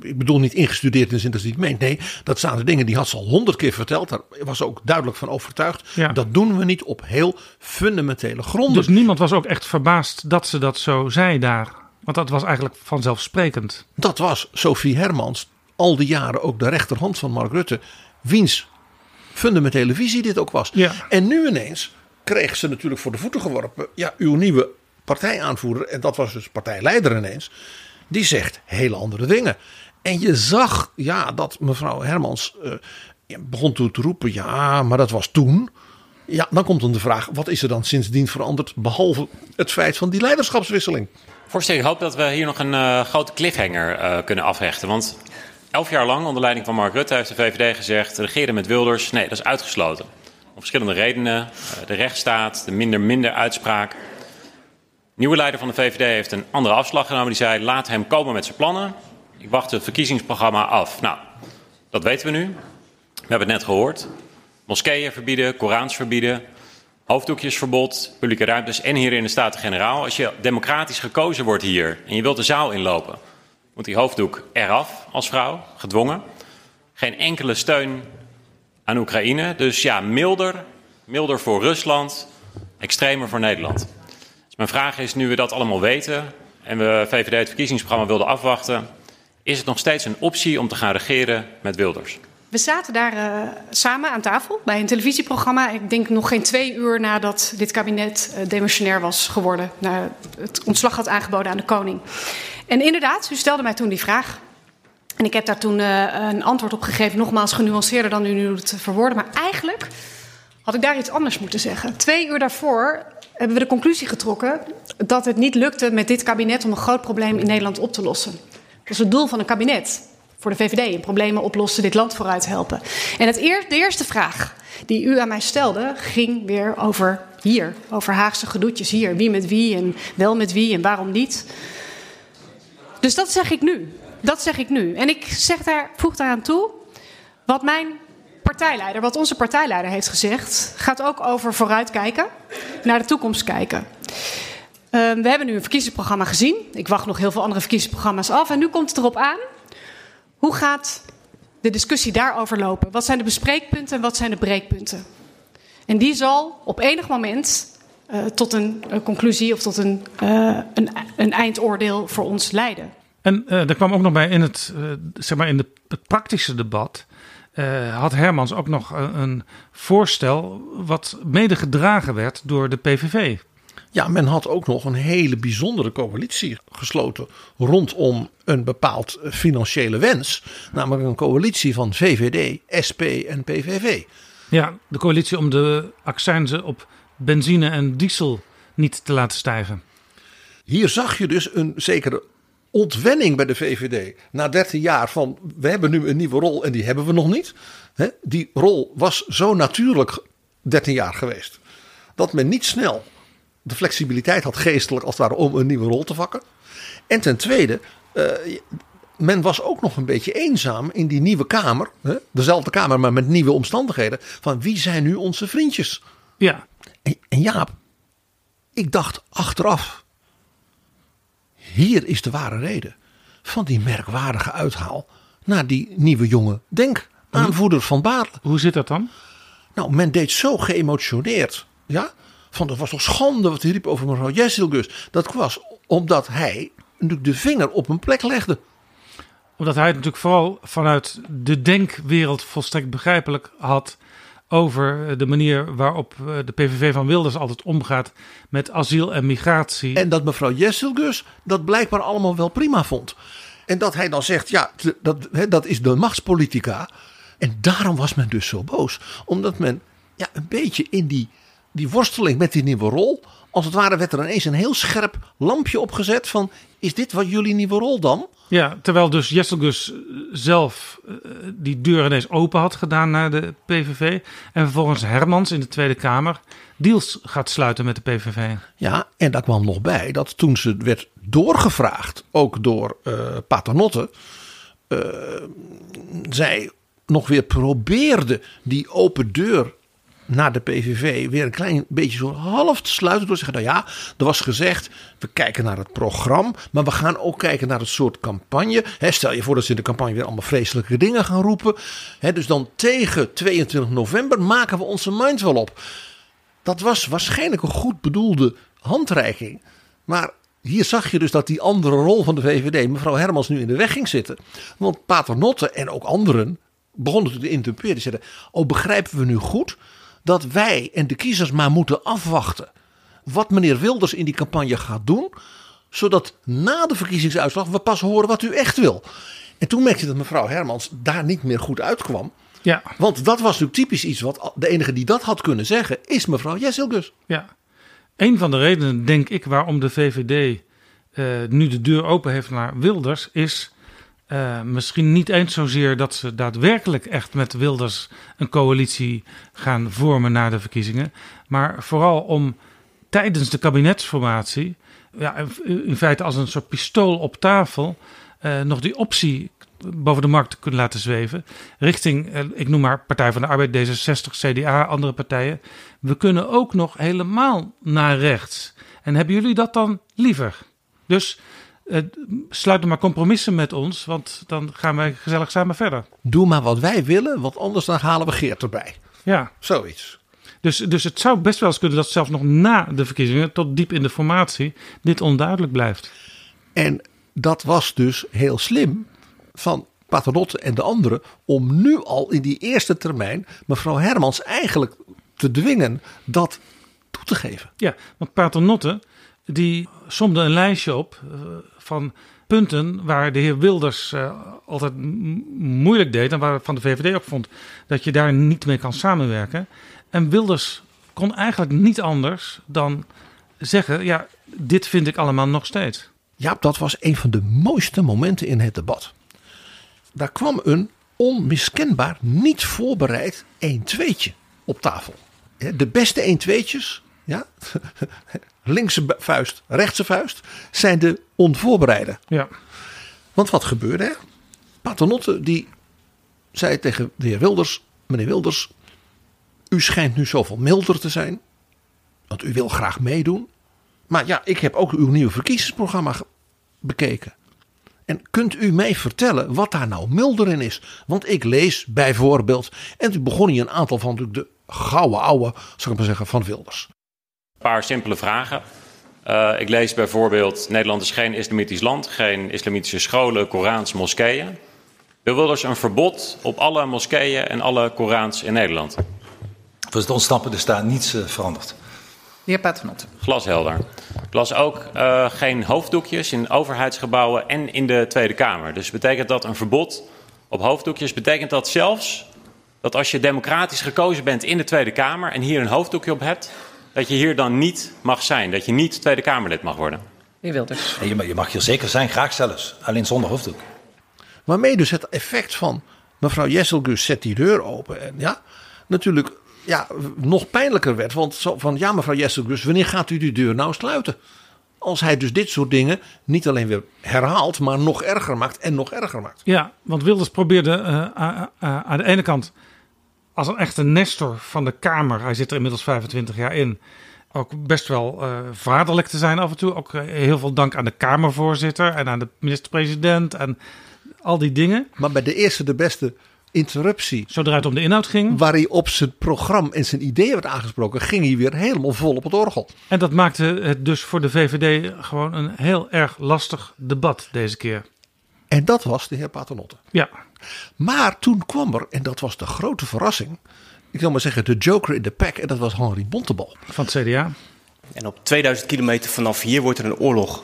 ik bedoel niet ingestudeerd in de zin dat ze niet meent. Nee, dat zijn de dingen die had ze al honderd keer verteld. Daar was ze ook duidelijk van overtuigd. Ja. Dat doen we niet op heel fundamentele gronden. Dus niemand was ook echt verbaasd dat ze dat zo zei daar. Want dat was eigenlijk vanzelfsprekend. Dat was Sofie Hermans al die jaren ook de rechterhand van Mark Rutte. Wiens fundamentele visie dit ook was. Ja. En nu ineens kreeg ze natuurlijk voor de voeten geworpen. Ja, uw nieuwe partijaanvoerder, en dat was dus partijleider ineens, die zegt hele andere dingen. En je zag ja, dat mevrouw Hermans uh, begon toen te roepen, ja, maar dat was toen. Ja, dan komt dan de vraag, wat is er dan sindsdien veranderd, behalve het feit van die leiderschapswisseling? Voorzitter, ik hoop dat we hier nog een uh, grote cliffhanger uh, kunnen afhechten, want elf jaar lang onder leiding van Mark Rutte heeft de V V D gezegd, regeren met Wilders, nee, dat is uitgesloten. verschillende redenen. De rechtsstaat, de minder-minder uitspraak. De nieuwe leider van de V V D heeft een andere afslag genomen. Die zei, laat hem komen met zijn plannen. Ik wacht het verkiezingsprogramma af. Nou, dat weten we nu. We hebben het net gehoord. Moskeeën verbieden, Korans verbieden. Hoofddoekjesverbod, publieke ruimtes en hier in de Staten-Generaal. Als je democratisch gekozen wordt hier en je wilt de zaal inlopen, moet die hoofddoek eraf als vrouw, gedwongen. Geen enkele steun aan Oekraïne. Dus ja, milder, milder voor Rusland, extremer voor Nederland. Dus mijn vraag is, nu we dat allemaal weten en we V V D het verkiezingsprogramma wilden afwachten, is het nog steeds een optie om te gaan regeren met Wilders? We zaten daar uh, samen aan tafel bij een televisieprogramma. Ik denk nog geen twee uur nadat dit kabinet uh, demissionair was geworden. Uh, het ontslag had aangeboden aan de koning. En inderdaad, u stelde mij toen die vraag. En ik heb daar toen uh, een antwoord op gegeven. Nogmaals genuanceerder dan u nu doet verwoorden. Maar eigenlijk had ik daar iets anders moeten zeggen. Twee uur daarvoor hebben we de conclusie getrokken dat het niet lukte met dit kabinet om een groot probleem in Nederland op te lossen. Dat is het doel van een kabinet. Voor de V V D, problemen oplossen, dit land vooruit helpen. En het eer, de eerste vraag die u aan mij stelde, ging weer over hier. Over Haagse gedoetjes hier. Wie met wie en wel met wie en waarom niet. Dus dat zeg ik nu. Dat zeg ik nu. En ik zeg daar, voeg daaraan toe, wat mijn partijleider, wat onze partijleider heeft gezegd, gaat ook over vooruitkijken, naar de toekomst kijken. Uh, we hebben nu een verkiezingsprogramma gezien. Ik wacht nog heel veel andere verkiezingsprogramma's af. En nu komt het erop aan. Hoe gaat de discussie daarover lopen? Wat zijn de bespreekpunten en wat zijn de breekpunten? En die zal op enig moment uh, tot een uh, conclusie of tot een, uh, een, een eindoordeel voor ons leiden. En uh, er kwam ook nog bij in het, uh, zeg maar in de, het praktische debat. Uh, had Hermans ook nog een, een voorstel wat medegedragen werd door de P V V. Ja, men had ook nog een hele bijzondere coalitie gesloten rondom een bepaald financiële wens. Namelijk een coalitie van V V D, S P en P V V. Ja, de coalitie om de accijnzen op benzine en diesel niet te laten stijgen. Hier zag je dus een zekere ontwenning bij de V V D. Na dertien jaar van, we hebben nu een nieuwe rol en die hebben we nog niet. Die rol was zo natuurlijk dertien jaar geweest. Dat men niet snel de flexibiliteit had geestelijk als het ware om een nieuwe rol te vakken. En ten tweede, uh, men was ook nog een beetje eenzaam in die nieuwe kamer. Hè? Dezelfde kamer, maar met nieuwe omstandigheden. Van wie zijn nu onze vriendjes? Ja. En, en Jaap, ik dacht achteraf, hier is de ware reden van die merkwaardige uithaal naar die nieuwe jonge DENK, aanvoerder Van Baarle. Hoe zit dat dan? Nou, men deed zo geëmotioneerd, ja, van dat was toch schande wat hij riep over mevrouw Yeşilgöz. Dat was omdat hij natuurlijk de vinger op een plek legde. Omdat hij het natuurlijk vooral vanuit de denkwereld volstrekt begrijpelijk had over de manier waarop de P V V van Wilders altijd omgaat met asiel en migratie. En dat mevrouw Yeşilgöz dat blijkbaar allemaal wel prima vond. En dat hij dan zegt, ja, dat, dat is de machtspolitica. En daarom was men dus zo boos. Omdat men ja, een beetje in die... Die worsteling met die nieuwe rol, als het ware werd er ineens een heel scherp lampje opgezet van, is dit wat jullie nieuwe rol dan? Ja, terwijl dus Yeşilgöz zelf uh, die deur ineens open had gedaan naar de P V V. En vervolgens Hermans in de Tweede Kamer deals gaat sluiten met de P V V. Ja, en daar kwam nog bij dat toen ze werd doorgevraagd, ook door uh, Paternotte, uh, zij nog weer probeerde die open deur naar de P V V weer een klein beetje zo half te sluiten door te zeggen, nou ja, er was gezegd, we kijken naar het programma, maar we gaan ook kijken naar het soort campagne. He, stel je voor dat ze in de campagne weer allemaal vreselijke dingen gaan roepen. He, dus dan tegen tweeëntwintig november maken we onze mind wel op. Dat was waarschijnlijk een goed bedoelde handreiking. Maar hier zag je dus dat die andere rol van de V V D, mevrouw Hermans, nu in de weg ging zitten. Want Paternotte en ook anderen begonnen te interpreteren. Die zeiden, oh, begrijpen we nu goed dat wij en de kiezers maar moeten afwachten wat meneer Wilders in die campagne gaat doen, zodat na de verkiezingsuitslag we pas horen wat u echt wil. En toen merkte je dat mevrouw Hermans daar niet meer goed uitkwam. Ja. Want dat was natuurlijk typisch iets wat de enige die dat had kunnen zeggen is mevrouw Yeşilgöz. Ja. Een van de redenen, denk ik, waarom de V V D uh, nu de deur open heeft naar Wilders is Uh, misschien niet eens zozeer dat ze daadwerkelijk echt met Wilders een coalitie gaan vormen na de verkiezingen. Maar vooral om tijdens de kabinetsformatie, ja, in feite als een soort pistool op tafel, uh, nog die optie boven de markt te kunnen laten zweven. Richting, uh, ik noem maar Partij van de Arbeid, D zesenzestig, C D A, andere partijen. We kunnen ook nog helemaal naar rechts. En hebben jullie dat dan liever? Dus... Uh, sluit er maar compromissen met ons, want dan gaan wij gezellig samen verder. Doe maar wat wij willen, want anders dan halen we Geert erbij. Ja. Zoiets. Dus, dus het zou best wel eens kunnen dat zelfs nog na de verkiezingen, tot diep in de formatie, dit onduidelijk blijft. En dat was dus heel slim van Paternotte en de anderen, om nu al in die eerste termijn mevrouw Hermans eigenlijk te dwingen dat toe te geven. Ja, want Paternotte die somde een lijstje op uh, van punten waar de heer Wilders uh, altijd m- moeilijk deed en waar van de V V D ook vond dat je daar niet mee kan samenwerken. En Wilders kon eigenlijk niet anders dan zeggen, ja, dit vind ik allemaal nog steeds. Ja, dat was een van de mooiste momenten in het debat. Daar kwam een onmiskenbaar, niet voorbereid een-tweetje op tafel. De beste een-tweetjes... Ja? Linkse vuist, rechtse vuist zijn de onvoorbereide. Ja. Want wat gebeurde er? Paternotte die zei tegen de heer Wilders: meneer Wilders, u schijnt nu zoveel milder te zijn, want u wil graag meedoen. Maar ja, ik heb ook uw nieuwe verkiezingsprogramma bekeken. En kunt u mij vertellen wat daar nou milder in is? Want ik lees bijvoorbeeld, en toen begon hij een aantal van de gouden ouwe, zal ik maar zeggen, van Wilders. Een paar simpele vragen. Uh, ik lees bijvoorbeeld: Nederland is geen islamitisch land, geen islamitische scholen, Korans, moskeeën. Wil Wilders een verbod op alle moskeeën en alle Korans in Nederland? Voor het ontsnappen is daar niets uh, veranderd. De heer Paternotte. Glashelder. Ik las ook uh, geen hoofddoekjes in overheidsgebouwen en in de Tweede Kamer. Dus betekent dat een verbod op hoofddoekjes? Betekent dat zelfs dat als je democratisch gekozen bent in de Tweede Kamer en hier een hoofddoekje op hebt, dat je hier dan niet mag zijn, dat je niet Tweede Kamerlid mag worden? Je wilt het. Je, je mag hier zeker zijn, graag zelfs. Alleen zonder hoofddoek. Waarmee dus het effect van mevrouw Yeşilgöz zet die deur open. En ja, natuurlijk ja, nog pijnlijker werd. Want zo van ja, mevrouw Yeşilgöz, wanneer gaat u die deur nou sluiten? Als hij dus dit soort dingen niet alleen weer herhaalt, maar nog erger maakt en nog erger maakt. Ja, want Wilders probeerde uh, uh, uh, aan de ene kant, als een echte Nestor van de Kamer, hij zit er inmiddels vijfentwintig jaar in, ook best wel uh, vaderlijk te zijn af en toe. Ook uh, heel veel dank aan de Kamervoorzitter en aan de minister-president en al die dingen. Maar bij de eerste de beste interruptie, zodra het om de inhoud ging, waar hij op zijn programma en zijn ideeën werd aangesproken, ging hij weer helemaal vol op het orgel. En dat maakte het dus voor de V V D gewoon een heel erg lastig debat deze keer. En dat was de heer Paternotte. Ja. Maar toen kwam er, en dat was de grote verrassing, ik wil maar zeggen de joker in de pack, en dat was Henri Bontenbal. Van het C D A. En op tweeduizend kilometer vanaf hier wordt er een oorlog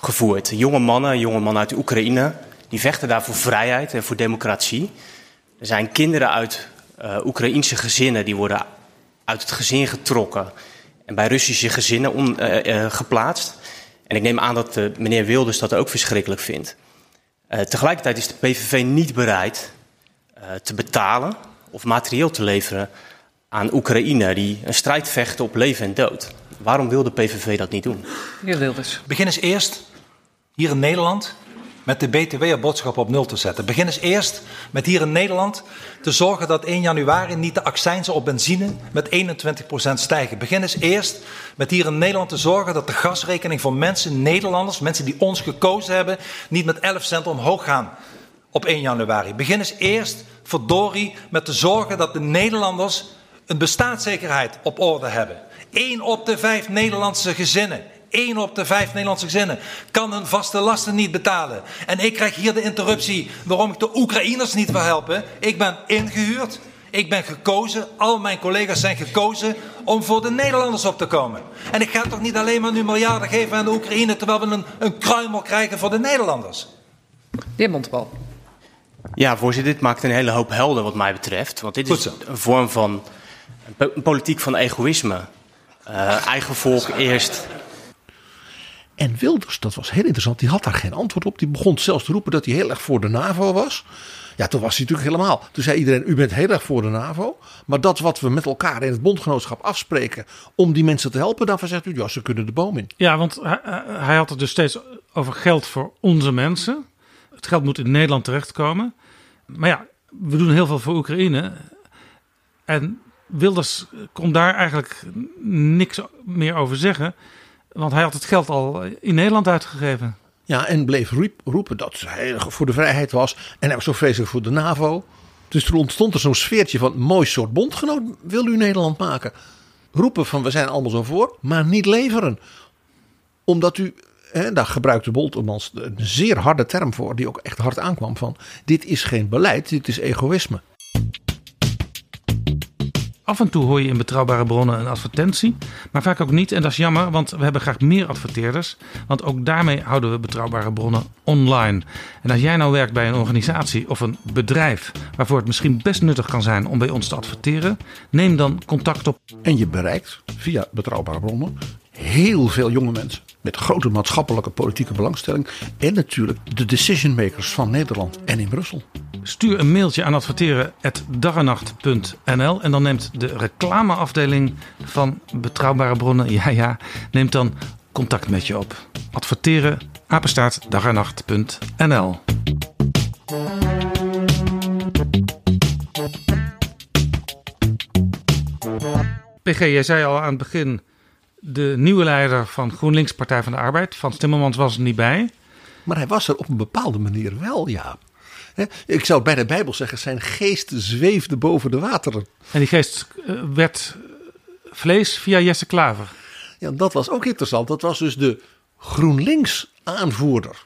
gevoerd. Jonge mannen, jonge mannen uit Oekraïne, die vechten daar voor vrijheid en voor democratie. Er zijn kinderen uit uh, Oekraïense gezinnen, die worden uit het gezin getrokken en bij Russische gezinnen on, uh, uh, geplaatst. En ik neem aan dat uh, meneer Wilders dat ook verschrikkelijk vindt. Uh, tegelijkertijd is de P V V niet bereid uh, te betalen of materieel te leveren aan Oekraïne, die een strijd vechten op leven en dood. Waarom wil de P V V dat niet doen? Meneer Wilders. Begin eens eerst hier in Nederland met de B T W-boodschap op nul te zetten. Begin eens eerst met hier in Nederland te zorgen dat één januari niet de accijnzen op benzine met eenentwintig procent stijgen. Begin eens eerst met hier in Nederland te zorgen dat de gasrekening voor mensen, Nederlanders, mensen die ons gekozen hebben, niet met elf cent omhoog gaan op één januari. Begin eens eerst, verdorie, met te zorgen dat de Nederlanders een bestaanszekerheid op orde hebben. Eén op de vijf Nederlandse gezinnen. Eén op de vijf Nederlandse gezinnen kan hun vaste lasten niet betalen. En ik krijg hier de interruptie waarom ik de Oekraïners niet wil helpen. Ik ben ingehuurd. Ik ben gekozen. Al mijn collega's zijn gekozen om voor de Nederlanders op te komen. En ik ga toch niet alleen maar nu miljarden geven aan de Oekraïne, terwijl we een, een kruimel krijgen voor de Nederlanders. De heer Bontenbal. Ja, voorzitter, dit maakt een hele hoop helder wat mij betreft. Want dit is een vorm van een politiek van egoïsme. Uh, eigen volk eerst. En Wilders, dat was heel interessant, die had daar geen antwoord op. Die begon zelfs te roepen dat hij heel erg voor de NAVO was. Ja, toen was hij natuurlijk helemaal. Toen zei iedereen, u bent heel erg voor de NAVO. Maar dat wat we met elkaar in het bondgenootschap afspreken om die mensen te helpen, daarvan zegt u, ja, ze kunnen de boom in. Ja, want hij, hij had het dus steeds over geld voor onze mensen. Het geld moet in Nederland terechtkomen. Maar ja, we doen heel veel voor Oekraïne. En Wilders kon daar eigenlijk niks meer over zeggen. Want hij had het geld al in Nederland uitgegeven. Ja, en bleef riep, roepen dat hij voor de vrijheid was. En hij was zo vreselijk voor de NAVO. Dus toen ontstond er zo'n sfeertje van mooi soort bondgenoot wil u Nederland maken. Roepen van we zijn allemaal zo voor, maar niet leveren. Omdat u, hè, daar gebruikte Bontenbal een zeer harde term voor, die ook echt hard aankwam van dit is geen beleid, dit is egoïsme. Af en toe hoor je in Betrouwbare Bronnen een advertentie, maar vaak ook niet. En dat is jammer, want we hebben graag meer adverteerders. Want ook daarmee houden we Betrouwbare Bronnen online. En als jij nou werkt bij een organisatie of een bedrijf waarvoor het misschien best nuttig kan zijn om bij ons te adverteren, neem dan contact op. En je bereikt via Betrouwbare Bronnen heel veel jonge mensen met grote maatschappelijke politieke belangstelling en natuurlijk de decision makers van Nederland en in Brussel. Stuur een mailtje aan adverteren at dag en nacht punt n l en dan neemt de reclameafdeling van Betrouwbare Bronnen, ja ja, neemt dan contact met je op. Adverteren, apenstaart, dag en nacht punt n l. P G, jij zei al aan het begin, de nieuwe leider van GroenLinks, Partij van de Arbeid, Frans Timmermans, was er niet bij. Maar hij was er op een bepaalde manier wel, ja. Ik zou bij de Bijbel zeggen, zijn geest zweefde boven de wateren. En die geest werd vlees via Jesse Klaver. Ja, dat was ook interessant. Dat was dus de GroenLinks aanvoerder.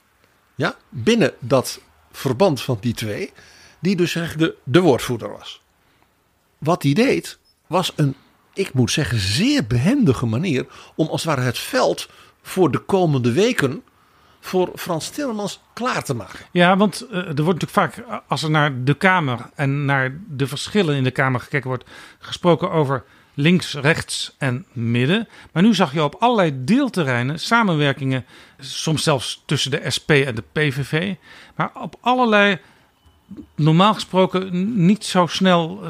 Ja, binnen dat verband van die twee, die dus eigenlijk de, de woordvoerder was. Wat hij deed, was een, ik moet zeggen, zeer behendige manier om als het ware het veld voor de komende weken voor Frans Timmermans klaar te maken. Ja, want uh, er wordt natuurlijk vaak, als er naar de Kamer en naar de verschillen in de Kamer gekeken wordt, gesproken over links, rechts en midden. Maar nu zag je op allerlei deelterreinen samenwerkingen, soms zelfs tussen de S P en de P V V. Maar op allerlei, normaal gesproken, niet zo snel uh,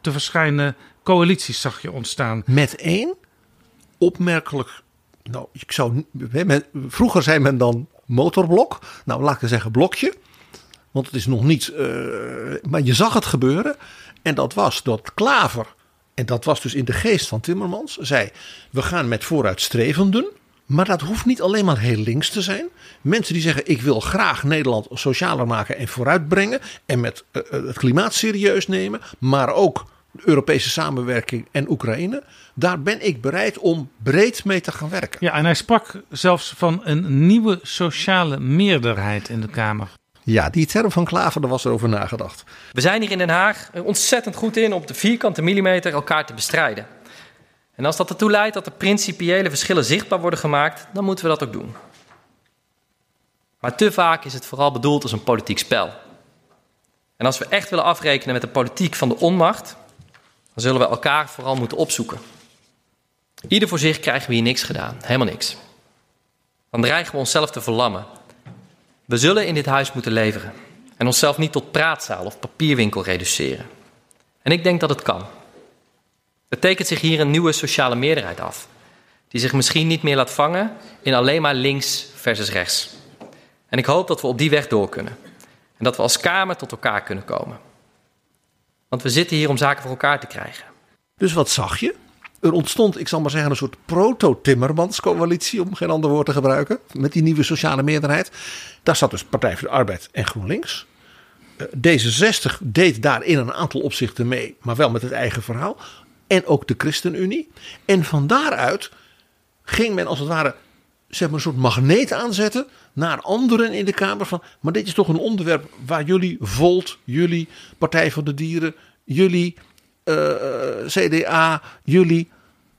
te verschijnen coalities zag je ontstaan. Met één opmerkelijk, nou, ik zou, men, vroeger zei men dan motorblok. Nou, laat ik zeggen blokje. Want het is nog niet, uh, maar je zag het gebeuren. En dat was dat Klaver, en dat was dus in de geest van Timmermans, zei, we gaan met vooruitstrevenden. Maar dat hoeft niet alleen maar heel links te zijn. Mensen die zeggen, ik wil graag Nederland socialer maken en vooruitbrengen. En met uh, het klimaat serieus nemen. Maar ook Europese samenwerking en Oekraïne, daar ben ik bereid om breed mee te gaan werken. Ja, en hij sprak zelfs van een nieuwe sociale meerderheid in de Kamer. Ja, die term van Klaver, daar was er over nagedacht. We zijn hier in Den Haag ontzettend goed in om op de vierkante millimeter elkaar te bestrijden. En als dat ertoe leidt dat de principiële verschillen zichtbaar worden gemaakt, dan moeten we dat ook doen. Maar te vaak is het vooral bedoeld als een politiek spel. En als we echt willen afrekenen met de politiek van de onmacht, dan zullen we elkaar vooral moeten opzoeken. Ieder voor zich krijgen we hier niks gedaan. Helemaal niks. Dan dreigen we onszelf te verlammen. We zullen in dit huis moeten leveren. En onszelf niet tot praatzaal of papierwinkel reduceren. En ik denk dat het kan. Er tekent zich hier een nieuwe sociale meerderheid af. Die zich misschien niet meer laat vangen in alleen maar links versus rechts. En ik hoop dat we op die weg door kunnen. En dat we als Kamer tot elkaar kunnen komen. Want we zitten hier om zaken voor elkaar te krijgen. Dus wat zag je? Er ontstond, ik zal maar zeggen, een soort proto-Timmermans-coalitie, om geen ander woord te gebruiken, met die nieuwe sociale meerderheid. Daar zat dus Partij van de Arbeid en GroenLinks. D zesenzestig deed daarin een aantal opzichten mee, maar wel met het eigen verhaal. En ook de ChristenUnie. En van daaruit ging men als het ware, zeg maar, een soort magneet aanzetten naar anderen in de Kamer van, maar dit is toch een onderwerp waar jullie Volt, jullie Partij van de Dieren, jullie uh, C D A, jullie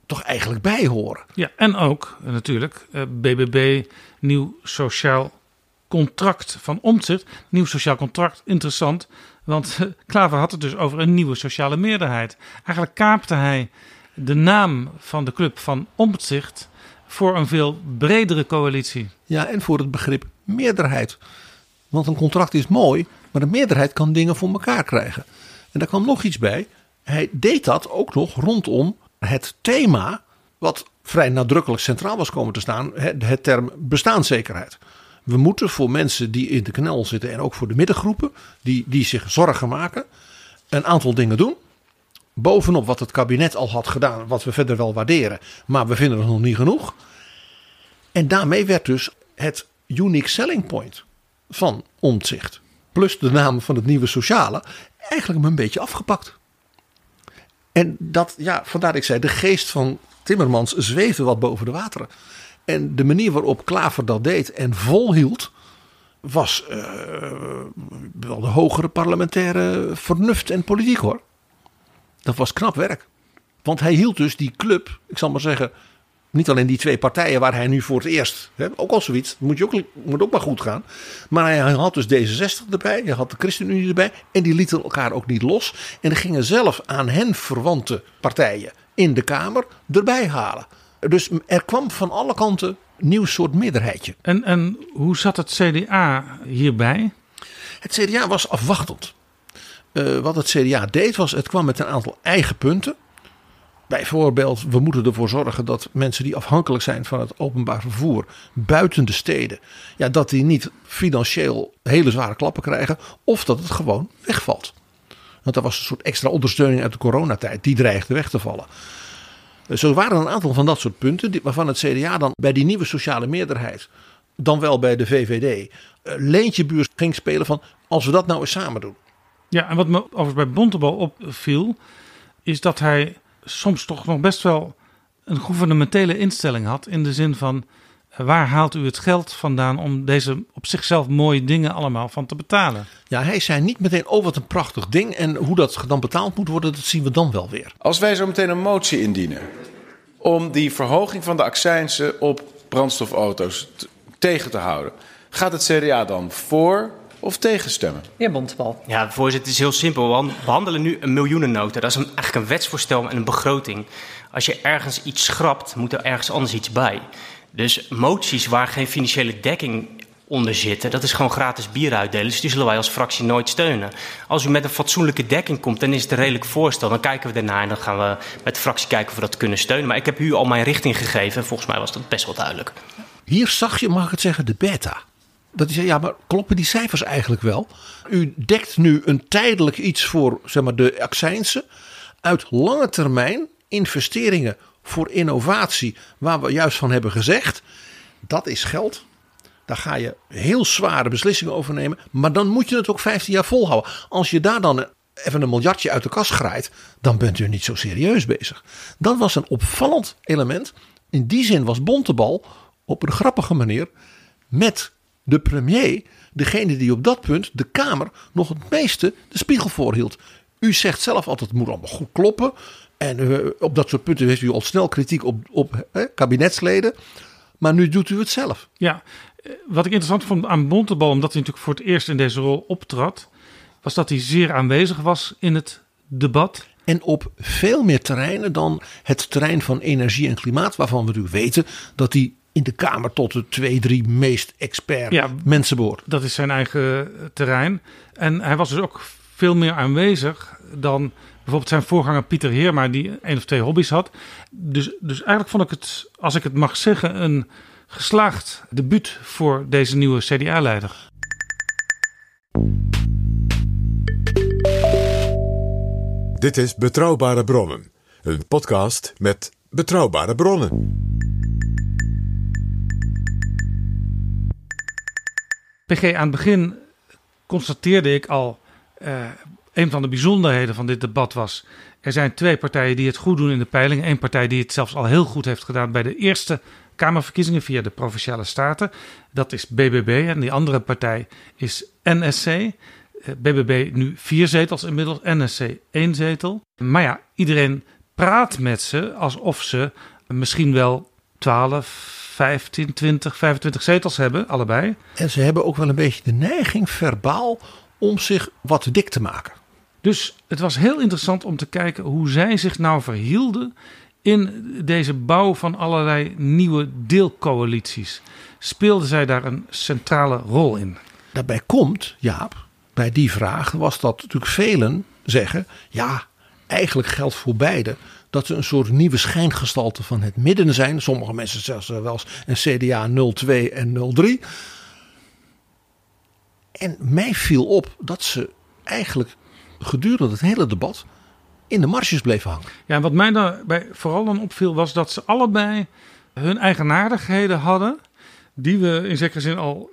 toch eigenlijk bij horen. Ja, en ook natuurlijk uh, B B B, nieuw sociaal contract van Omtzigt. Nieuw sociaal contract, interessant, want uh, Klaver had het dus over een nieuwe sociale meerderheid. Eigenlijk kaapte hij de naam van de club van Omtzigt voor een veel bredere coalitie. Ja, en voor het begrip meerderheid. Want een contract is mooi, maar de meerderheid kan dingen voor elkaar krijgen. En daar kwam nog iets bij. Hij deed dat ook nog rondom het thema wat vrij nadrukkelijk centraal was komen te staan. Het term bestaanszekerheid. We moeten voor mensen die in de knel zitten en ook voor de middengroepen die, die zich zorgen maken, een aantal dingen doen. Bovenop wat het kabinet al had gedaan, wat we verder wel waarderen, maar we vinden het nog niet genoeg. En daarmee werd dus het unique selling point van Omtzigt, plus de naam van het nieuwe sociale, eigenlijk een beetje afgepakt. En dat, ja, vandaar ik zei, de geest van Timmermans zweefde wat boven de wateren. En de manier waarop Klaver dat deed en volhield, was uh, wel de hogere parlementaire vernuft en politiek, hoor. Dat was knap werk. Want hij hield dus die club, ik zal maar zeggen, niet alleen die twee partijen waar hij nu voor het eerst, hè, ook al zoiets, moet, je ook, moet ook maar goed gaan. Maar hij had dus D zesenzestig erbij, hij had de ChristenUnie erbij en die lieten elkaar ook niet los. En er gingen zelf aan hen verwante partijen in de Kamer erbij halen. Dus er kwam van alle kanten een nieuw soort meerderheidje. En, en hoe zat het C D A hierbij? Het C D A was afwachtend. Uh, wat het C D A deed was, het kwam met een aantal eigen punten. Bijvoorbeeld, we moeten ervoor zorgen dat mensen die afhankelijk zijn van het openbaar vervoer buiten de steden, ja, dat die niet financieel hele zware klappen krijgen of dat het gewoon wegvalt. Want dat was een soort extra ondersteuning uit de coronatijd, die dreigde weg te vallen. Zo waren er een aantal van dat soort punten waarvan het C D A dan bij die nieuwe sociale meerderheid, dan wel bij de V V D, leentjebuurs ging spelen van als we dat nou eens samen doen. Ja, en wat me overigens bij Bontenbal opviel, is dat hij soms toch nog best wel een gouvernementele instelling had. In de zin van, waar haalt u het geld vandaan om deze op zichzelf mooie dingen allemaal van te betalen? Ja, hij zei niet meteen, oh wat een prachtig ding. En hoe dat dan betaald moet worden, dat zien we dan wel weer. Als wij zo meteen een motie indienen om die verhoging van de accijnzen op brandstofauto's t- tegen te houden, gaat het C D A dan voor of tegenstemmen? Meneer Bontenbal. Ja, voorzitter, het is heel simpel. We behandelen nu een miljoenennota. Dat is een, eigenlijk een wetsvoorstel en een begroting. Als je ergens iets schrapt, moet er ergens anders iets bij. Dus moties waar geen financiële dekking onder zitten, dat is gewoon gratis bier uitdelen. Dus die zullen wij als fractie nooit steunen. Als u met een fatsoenlijke dekking komt, dan is het een redelijk voorstel. Dan kijken we daarna en dan gaan we met de fractie kijken of we dat kunnen steunen. Maar ik heb u al mijn richting gegeven. Volgens mij was dat best wel duidelijk. Hier zag je, mag ik het zeggen, de beta. Dat is, ja, maar kloppen die cijfers eigenlijk wel? U dekt nu een tijdelijk iets voor, zeg maar, de accijnsen. Uit lange termijn investeringen voor innovatie, waar we juist van hebben gezegd, dat is geld. Daar ga je heel zware beslissingen over nemen. Maar dan moet je het ook vijftien jaar volhouden. Als je daar dan even een miljardje uit de kas graait, dan bent u niet zo serieus bezig. Dat was een opvallend element. In die zin was Bontenbal op een grappige manier met de premier, degene die op dat punt de Kamer nog het meeste de spiegel voorhield. U zegt zelf altijd, het moet allemaal goed kloppen. En uh, op dat soort punten heeft u al snel kritiek op, op hè, kabinetsleden. Maar nu doet u het zelf. Ja, wat ik interessant vond aan Bontenbal, omdat hij natuurlijk voor het eerst in deze rol optrad, was dat hij zeer aanwezig was in het debat. En op veel meer terreinen dan het terrein van energie en klimaat, waarvan we natuurlijk weten dat hij in de Kamer tot de twee, drie meest expert ja, mensen behoort. Dat is zijn eigen terrein. En hij was dus ook veel meer aanwezig dan bijvoorbeeld zijn voorganger Pieter Heerma, die één of twee hobby's had. Dus, dus eigenlijk vond ik het, als ik het mag zeggen, een geslaagd debuut voor deze nieuwe C D A-leider. Dit is Betrouwbare Bronnen. Een podcast met betrouwbare bronnen. P G, aan het begin constateerde ik al, eh, een van de bijzonderheden van dit debat was, er zijn twee partijen die het goed doen in de peilingen. Eén partij die het zelfs al heel goed heeft gedaan bij de eerste Kamerverkiezingen via de Provinciale Staten. Dat is B B B en die andere partij is N S C. B B B nu vier zetels inmiddels, N S C één zetel. Maar ja, iedereen praat met ze alsof ze misschien wel twaalf, vijftien, twintig, vijfentwintig zetels hebben, allebei. En ze hebben ook wel een beetje de neiging verbaal om zich wat dik te maken. Dus het was heel interessant om te kijken hoe zij zich nou verhielden in deze bouw van allerlei nieuwe deelcoalities speelde zij daar een centrale rol in. Daarbij komt, Jaap, bij die vraag was dat natuurlijk velen zeggen... ja, eigenlijk geldt voor beide dat ze een soort nieuwe schijngestalte van het midden zijn. Sommige mensen zeggen wel eens een C D A nul twee en nul drie. En mij viel op dat ze eigenlijk gedurende het hele debat... in de marges bleven hangen. Ja, en wat mij daarbij vooral dan opviel was dat ze allebei hun eigenaardigheden hadden... die we in zekere zin al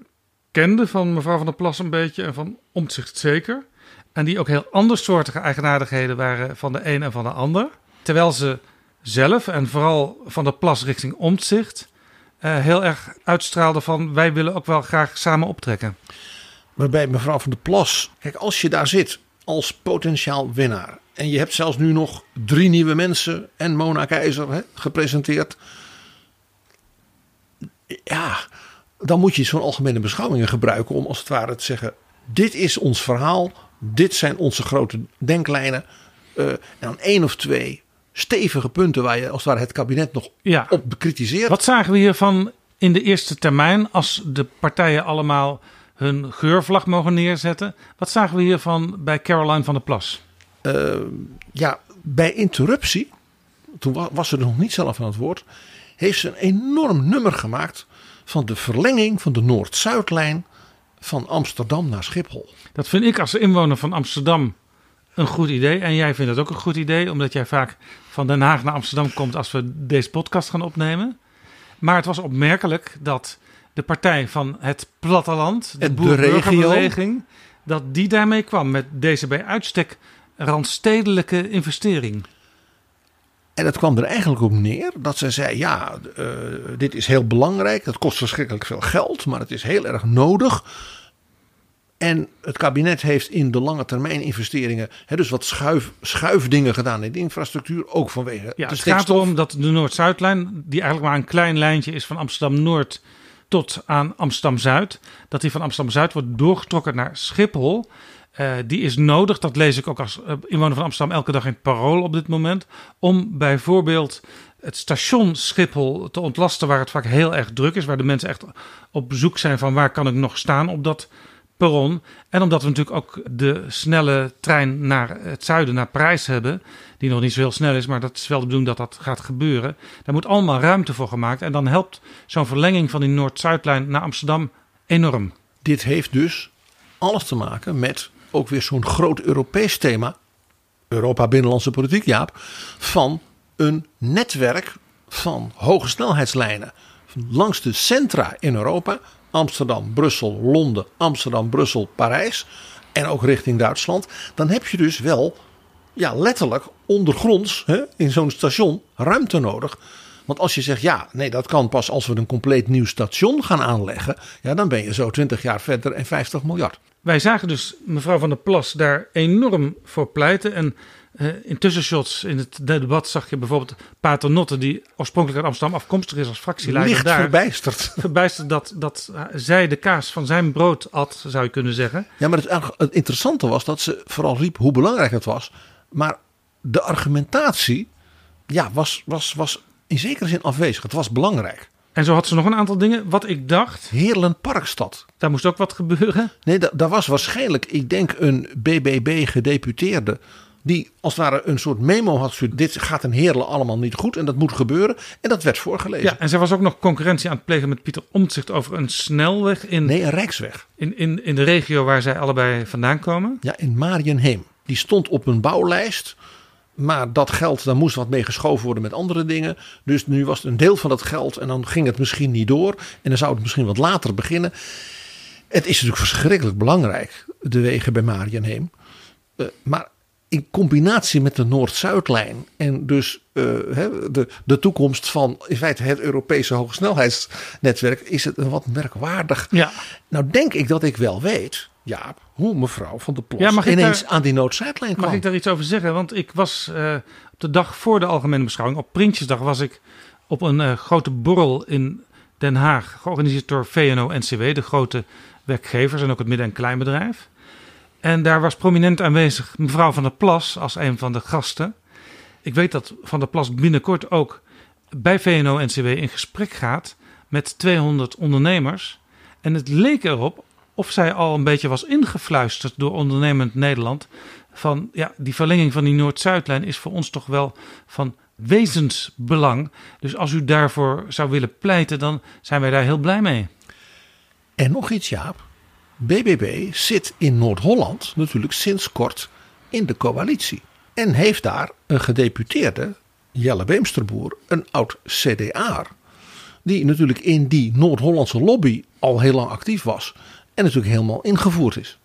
kenden van mevrouw van der Plas een beetje en van Omtzigt zeker. En die ook heel andersoortige eigenaardigheden waren van de een en van de ander. Terwijl ze zelf en vooral van der Plas richting Omtzigt eh, heel erg uitstraalden van... wij willen ook wel graag samen optrekken. Waarbij mevrouw van der Plas, kijk, als je daar zit als potentiaal winnaar... en je hebt zelfs nu nog drie nieuwe mensen en Mona Keizer hè, gepresenteerd. Ja, dan moet je zo'n algemene beschouwingen gebruiken om als het ware te zeggen... dit is ons verhaal, dit zijn onze grote denklijnen. Uh, en dan één of twee stevige punten waar je als het ware het kabinet nog ja. op bekritiseert. Wat zagen we hiervan in de eerste termijn als de partijen allemaal hun geurvlag mogen neerzetten? Wat zagen we hiervan bij Caroline van der Plas? Uh, ja, bij interruptie, toen was ze er nog niet zelf aan het woord... heeft ze een enorm nummer gemaakt van de verlenging van de Noord-Zuidlijn van Amsterdam naar Schiphol. Dat vind ik als inwoner van Amsterdam een goed idee. En jij vindt het ook een goed idee, omdat jij vaak van Den Haag naar Amsterdam komt... als we deze podcast gaan opnemen. Maar het was opmerkelijk dat de partij van het platteland, de, de burgerbeweging... dat die daarmee kwam met deze bij uitstek... randstedelijke investering. En dat kwam er eigenlijk op neer dat zij zei... ja, uh, dit is heel belangrijk. Het kost verschrikkelijk veel geld, maar het is heel erg nodig. En het kabinet heeft in de lange termijn investeringen... Hè, dus wat schuif, schuifdingen gedaan in de infrastructuur, ook vanwege ja, de stikstof. Het gaat erom dat de Noord-Zuidlijn, die eigenlijk maar een klein lijntje is... van Amsterdam-Noord tot aan Amsterdam-Zuid... dat die van Amsterdam-Zuid wordt doorgetrokken naar Schiphol... Uh, die is nodig, dat lees ik ook als uh, inwoner van Amsterdam elke dag in het Parool op dit moment... om bijvoorbeeld het station Schiphol te ontlasten waar het vaak heel erg druk is... waar de mensen echt op zoek zijn van waar kan ik nog staan op dat perron. En omdat we natuurlijk ook de snelle trein naar het zuiden, naar Parijs hebben... die nog niet zo heel snel is, maar dat is wel de bedoeling dat dat gaat gebeuren. Daar moet allemaal ruimte voor gemaakt en dan helpt zo'n verlenging van die Noord-Zuidlijn naar Amsterdam enorm. Dit heeft dus alles te maken met... ook weer zo'n groot Europees thema, Europa binnenlandse politiek, Jaap, van een netwerk van hoge snelheidslijnen langs de centra in Europa, Amsterdam, Brussel, Londen, Amsterdam, Brussel, Parijs en ook richting Duitsland. Dan heb je dus wel, ja, letterlijk ondergronds hè, in zo'n station ruimte nodig. Want als je zegt, ja, nee, dat kan pas als we een compleet nieuw station gaan aanleggen, ja, dan ben je zo twintig jaar verder en vijftig miljard. Wij zagen dus mevrouw van der Plas daar enorm voor pleiten. En uh, in tussenshots in het debat zag je bijvoorbeeld Paternotte... die oorspronkelijk uit Amsterdam afkomstig is als fractieleider. Licht daar verbijsterd. Verbijsterd dat, dat zij de kaas van zijn brood at, zou je kunnen zeggen. Ja, maar het, het interessante was dat ze vooral riep hoe belangrijk het was. Maar de argumentatie ja, was, was, was in zekere zin afwezig. Het was belangrijk. En zo had ze nog een aantal dingen, wat ik dacht... Heerlen Parkstad. Daar moest ook wat gebeuren. Nee, da- daar was waarschijnlijk, ik denk, een B B B-gedeputeerde... die als het ware een soort memo had gestuurd... dit gaat in Heerlen allemaal niet goed en dat moet gebeuren. En dat werd voorgelezen. Ja, en ze was ook nog concurrentie aan het plegen met Pieter Omtzigt... over een snelweg in... Nee, een rijksweg. In, in, in de regio waar zij allebei vandaan komen. Ja, in Marienheem. Die stond op een bouwlijst... Maar dat geld, daar moest wat mee geschoven worden met andere dingen. Dus nu was het een deel van dat geld en dan ging het misschien niet door. En dan zou het misschien wat later beginnen. Het is natuurlijk verschrikkelijk belangrijk, de wegen bij Marienheem. Uh, maar in combinatie met de Noord-Zuidlijn en dus uh, de, de toekomst van in feite het Europese hogesnelheidsnetwerk... is het een wat merkwaardig. Ja. Nou denk ik dat ik wel weet... Jaap, hoe mevrouw van der Plas ja, mag ineens daar, aan die Noord-Zuidlijn kwam. Mag ik daar iets over zeggen? Want ik was uh, op de dag voor de algemene beschouwing, op Prinsjesdag, was ik op een uh, grote borrel in Den Haag. Georganiseerd door V N O N C W, de grote werkgevers en ook het midden- en kleinbedrijf. En daar was prominent aanwezig mevrouw van der Plas als een van de gasten. Ik weet dat Van der Plas binnenkort ook bij V N O N C W in gesprek gaat met tweehonderd ondernemers. En het leek erop of zij al een beetje was ingefluisterd door Ondernemend Nederland. Van ja, die verlenging van die Noord-Zuidlijn is voor ons toch wel van wezensbelang. Dus als u daarvoor zou willen pleiten, dan zijn wij daar heel blij mee. En nog iets, Jaap. B B B zit in Noord-Holland natuurlijk sinds kort in de coalitie. En heeft daar een gedeputeerde, Jelle Beemsterboer, een oud C D A'er. Die natuurlijk in die Noord-Hollandse lobby al heel lang actief was. En natuurlijk helemaal ingevoerd is.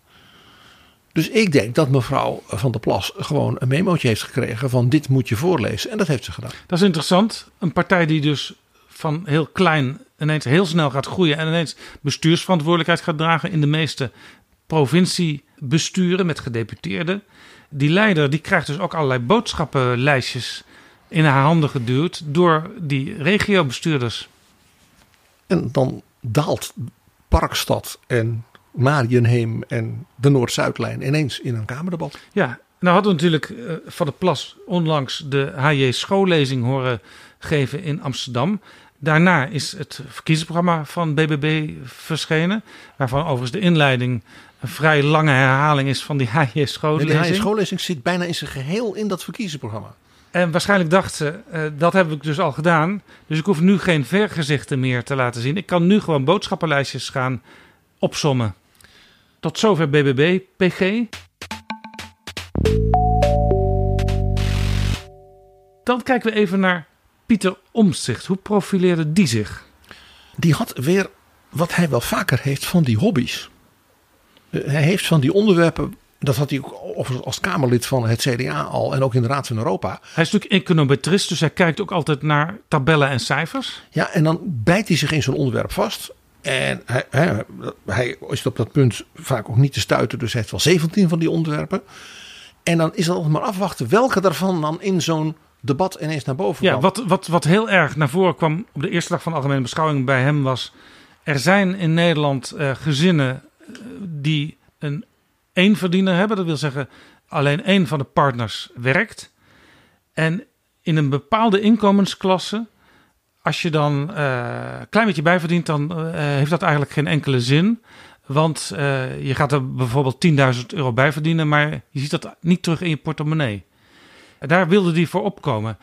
Dus ik denk dat mevrouw Van der Plas gewoon een memootje heeft gekregen van dit moet je voorlezen. En dat heeft ze gedaan. Dat is interessant. Een partij die dus van heel klein ineens heel snel gaat groeien. En ineens bestuursverantwoordelijkheid gaat dragen in de meeste provinciebesturen met gedeputeerden. Die leider die krijgt dus ook allerlei boodschappenlijstjes in haar handen geduwd door die regiobestuurders. En dan daalt Parkstad en Marienheem en de Noord-Zuidlijn ineens in een kamerdebat. Ja, nou hadden we natuurlijk Van der Plas onlangs de H J-schoollezing horen geven in Amsterdam. Daarna is het verkiezingsprogramma van B B B verschenen, waarvan overigens de inleiding een vrij lange herhaling is van die H J-schoollezing. Nee, die H J-schoollezing zit bijna in zijn geheel in dat verkiezingsprogramma. En waarschijnlijk dacht ze, uh, dat heb ik dus al gedaan, dus ik hoef nu geen vergezichten meer te laten zien. Ik kan nu gewoon boodschappenlijstjes gaan opsommen. Tot zover B B B, P G. Dan kijken we even naar Pieter Omtzigt. Hoe profileerde die zich? Die had weer wat hij wel vaker heeft van die hobby's. Uh, hij heeft van die onderwerpen, dat had hij ook als Kamerlid van het C D A al en ook in de Raad van Europa. Hij is natuurlijk econometrist, dus hij kijkt ook altijd naar tabellen en cijfers. Ja, en dan bijt hij zich in zo'n onderwerp vast. En hij, hij, hij is op dat punt vaak ook niet te stuiten, dus hij heeft wel zeventien van die onderwerpen. En dan is het altijd maar afwachten welke daarvan dan in zo'n debat ineens naar boven kwam. Ja, wat, wat, wat heel erg naar voren kwam op de eerste dag van de Algemene Beschouwing bij hem was: er zijn in Nederland uh, gezinnen uh, die een éénverdiener hebben. Dat wil zeggen, alleen één van de partners werkt. En in een bepaalde inkomensklasse, als je dan uh, een klein beetje bijverdient, dan uh, heeft dat eigenlijk geen enkele zin. Want uh, je gaat er bijvoorbeeld tienduizend euro bij verdienen, maar je ziet dat niet terug in je portemonnee. Daar wilde die voor opkomen.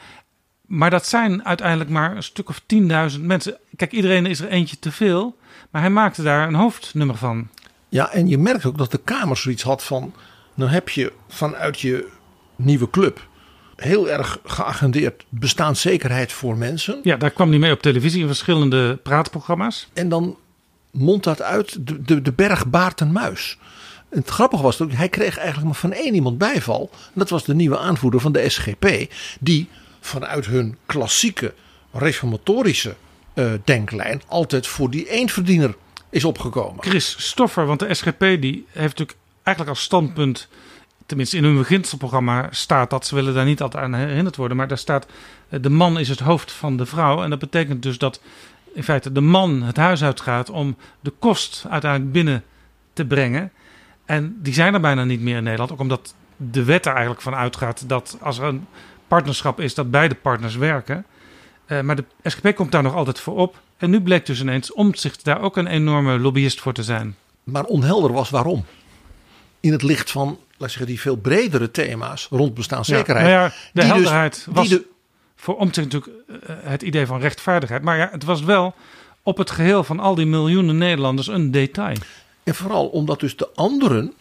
Maar dat zijn uiteindelijk maar een stuk of tienduizend mensen. Kijk, iedereen is er eentje te veel, maar hij maakte daar een hoofdnummer van. Ja, en je merkt ook dat de Kamer zoiets had van, dan heb je vanuit je nieuwe club heel erg geagendeerd bestaanszekerheid voor mensen. Ja, daar kwam hij mee op televisie in verschillende praatprogramma's. En dan mondt dat uit de, de, de berg baart een muis. En het grappige was, hij kreeg eigenlijk maar van één iemand bijval. En dat was de nieuwe aanvoerder van de S G P. Die vanuit hun klassieke reformatorische uh, denklijn altijd voor die eendverdiener is opgekomen. Chris Stoffer, want de S G P die heeft natuurlijk eigenlijk als standpunt, tenminste in hun beginselprogramma staat dat, ze willen daar niet altijd aan herinnerd worden, maar daar staat de man is het hoofd van de vrouw. En dat betekent dus dat in feite de man het huis uitgaat om de kost uiteindelijk binnen te brengen. En die zijn er bijna niet meer in Nederland, ook omdat de wet er eigenlijk van uitgaat dat als er een partnerschap is, dat beide partners werken. Uh, maar de S G P komt daar nog altijd voor op. En nu bleek dus ineens Omtzigt daar ook een enorme lobbyist voor te zijn. Maar onhelder was waarom. In het licht van, laat ik zeggen, die veel bredere thema's rond bestaanszekerheid. Ja, ja, de die helderheid dus, was die de... voor Omtzigt natuurlijk uh, het idee van rechtvaardigheid. Maar ja, het was wel op het geheel van al die miljoenen Nederlanders een detail. En vooral omdat dus de anderen,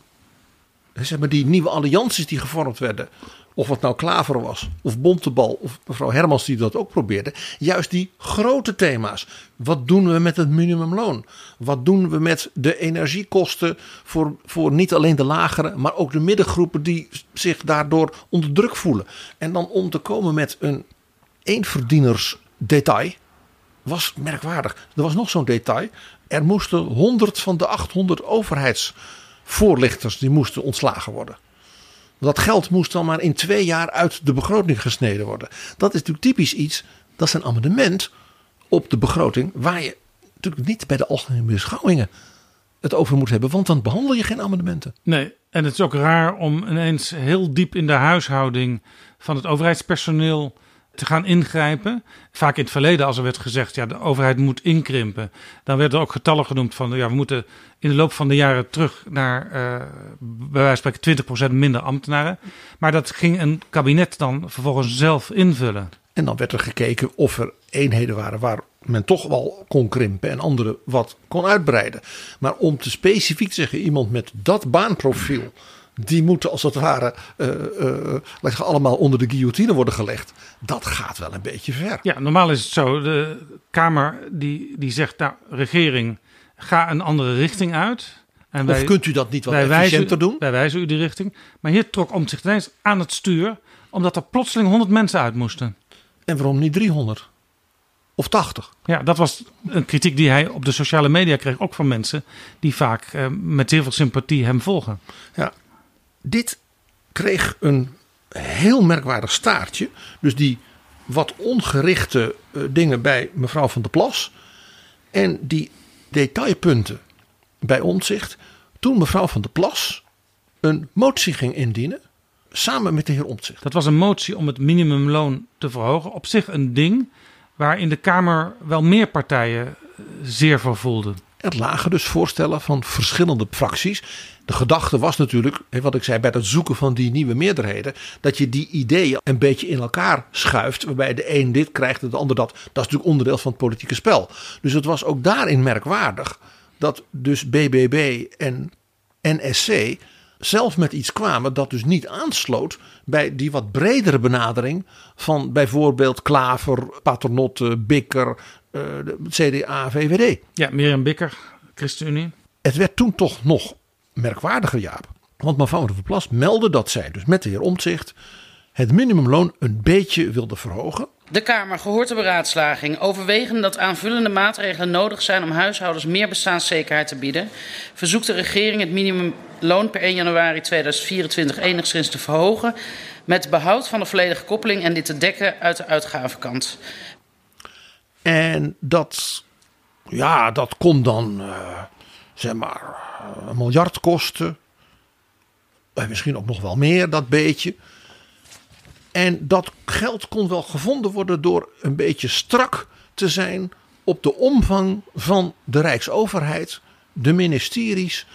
zeg maar die nieuwe allianties die gevormd werden, of wat nou Klaver was, of Bontenbal, of mevrouw Hermans die dat ook probeerde, juist die grote thema's. Wat doen we met het minimumloon? Wat doen we met de energiekosten voor, voor niet alleen de lagere, maar ook de middengroepen die zich daardoor onder druk voelen? En dan om te komen met een eenverdienersdetail was merkwaardig. Er was nog zo'n detail. Er moesten honderd van de achthonderd overheidsvoorlichters die moesten ontslagen worden. Dat geld moest dan maar in twee jaar uit de begroting gesneden worden. Dat is natuurlijk typisch iets, dat is een amendement op de begroting waar je natuurlijk niet bij de algemene beschouwingen het over moet hebben. Want dan behandel je geen amendementen. Nee, en het is ook raar om ineens heel diep in de huishouding van het overheidspersoneel te gaan ingrijpen. Vaak in het verleden, als er werd gezegd, ja, de overheid moet inkrimpen, dan werden er ook getallen genoemd van, ja, we moeten in de loop van de jaren terug naar, uh, bij wijze van spreken, twintig procent minder ambtenaren. Maar dat ging een kabinet dan vervolgens zelf invullen. En dan werd er gekeken of er eenheden waren waar men toch wel kon krimpen en andere wat kon uitbreiden. Maar om te specifiek te zeggen, iemand met dat baanprofiel, die moeten als het ware uh, uh, allemaal onder de guillotine worden gelegd. Dat gaat wel een beetje ver. Ja, normaal is het zo. De Kamer die, die zegt, nou, regering, ga een andere richting uit. En of wij, kunt u dat niet wat efficiënter doen? Wij wijzen u die richting. Maar hier trok Omtzigt ineens aan het stuur, omdat er plotseling honderd mensen uit moesten. En waarom niet driehonderd? Of tachtig? Ja, dat was een kritiek die hij op de sociale media kreeg. Ook van mensen die vaak uh, met heel veel sympathie hem volgen. Ja. Dit kreeg een heel merkwaardig staartje. Dus die wat ongerichte uh, dingen bij mevrouw van der Plas. En die detailpunten bij Omtzigt. Toen mevrouw van der Plas een motie ging indienen. Samen met de heer Omtzigt. Dat was een motie om het minimumloon te verhogen. Op zich een ding waar in de Kamer wel meer partijen zeer voor voelden. Er lagen dus voorstellen van verschillende fracties. De gedachte was natuurlijk, wat ik zei bij het zoeken van die nieuwe meerderheden, dat je die ideeën een beetje in elkaar schuift, waarbij de een dit krijgt en de ander dat. Dat is natuurlijk onderdeel van het politieke spel. Dus het was ook daarin merkwaardig dat dus B B B en N S C zelf met iets kwamen dat dus niet aansloot bij die wat bredere benadering van bijvoorbeeld Klaver, Paternotte, Bikker, C D A, V V D. Ja, Mirjam Bikker, ChristenUnie. Het werd toen toch nog merkwaardiger, Jaap. Want mevrouw van der Plas meldde dat zij dus met de heer Omtzigt het minimumloon een beetje wilde verhogen. De Kamer gehoord de beraadslaging, overwegen dat aanvullende maatregelen nodig zijn om huishoudens meer bestaanszekerheid te bieden, verzoekt de regering het minimumloon per één januari tweeduizend vierentwintig enigszins te verhogen, met behoud van de volledige koppeling en dit te dekken uit de uitgavenkant. En dat, ja, dat kon dan, uh, zeg maar, een miljard kosten. En misschien ook nog wel meer, dat beetje. En dat geld kon wel gevonden worden door een beetje strak te zijn op de omvang van de Rijksoverheid, de ministeries.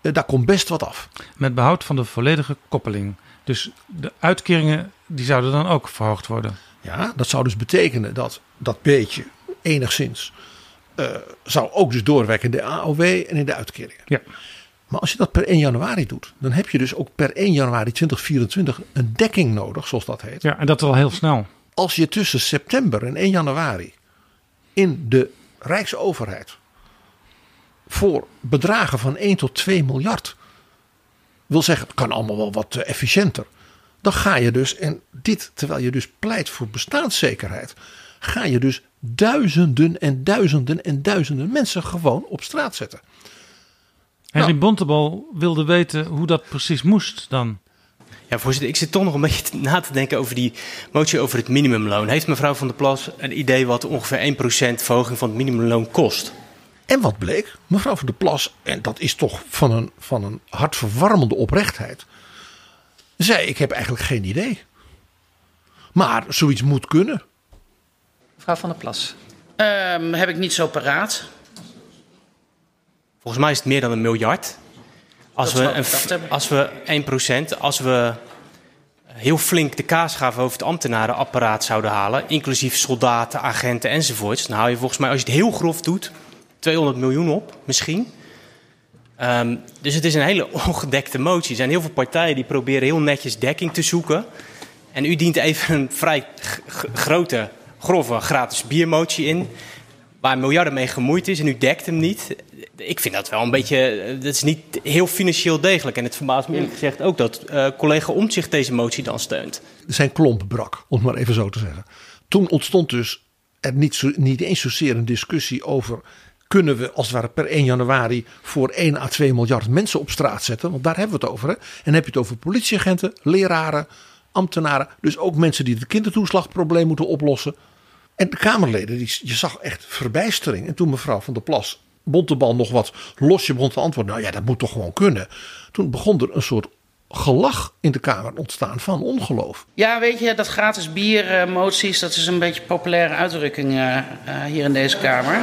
Daar komt best wat af. Met behoud van de volledige koppeling. Dus de uitkeringen die zouden dan ook verhoogd worden. Ja, dat zou dus betekenen dat dat beetje enigszins uh, zou ook dus doorwerken in de A O W en in de uitkeringen. Ja. Maar als je dat per één januari doet, dan heb je dus ook per één januari tweeduizend vierentwintig een dekking nodig, zoals dat heet. Ja, en dat al heel snel. Als je tussen september en één januari in de Rijksoverheid voor bedragen van één tot twee miljard, wil zeggen, het kan allemaal wel wat efficiënter. Dan ga je dus, en dit terwijl je dus pleit voor bestaanszekerheid, ga je dus duizenden en duizenden en duizenden mensen gewoon op straat zetten. Henri nou. Bontenbal wilde weten hoe dat precies moest dan. Ja, voorzitter, ik zit toch nog een beetje na te denken over die motie over het minimumloon. Heeft mevrouw van der Plas een idee wat ongeveer één procent verhoging van het minimumloon kost? En wat bleek? Mevrouw van der Plas, en dat is toch van een, van een hartverwarmende oprechtheid, zei, ik heb eigenlijk geen idee. Maar zoiets moet kunnen. Mevrouw van der Plas. Um, heb ik niet zo paraat. Volgens mij is het meer dan een miljard. Als we, een, als we één procent, als we heel flink de kaasgaven over het ambtenarenapparaat zouden halen, inclusief soldaten, agenten enzovoorts, dan haal je volgens mij, als je het heel grof doet, tweehonderd miljoen op, misschien. Um, dus het is een hele ongedekte motie. Er zijn heel veel partijen die proberen heel netjes dekking te zoeken. En u dient even een vrij g- g- grote, grove gratis biermotie in, waar miljarden mee gemoeid is en u dekt hem niet. Ik vind dat wel een beetje, dat is niet heel financieel degelijk. En het verbaast me eerlijk gezegd ook dat uh, collega Omtzigt deze motie dan steunt. Zijn klomp brak, om het maar even zo te zeggen. Toen ontstond dus er niet, zo, niet eens zozeer een discussie over, kunnen we als het ware per één januari voor één à twee miljard mensen op straat zetten? Want daar hebben we het over. Hè? En dan heb je het over politieagenten, leraren, ambtenaren. Dus ook mensen die het kindertoeslagprobleem moeten oplossen. En de Kamerleden, die, je zag echt verbijstering. En toen mevrouw van der Plas Bontenbal nog wat losje begon te antwoorden. Nou ja, dat moet toch gewoon kunnen. Toen begon er een soort gelach in de Kamer ontstaan van ongeloof. Ja, weet je, dat gratis bier uh, moties, dat is een beetje een populaire uitdrukking uh, uh, hier in deze Kamer.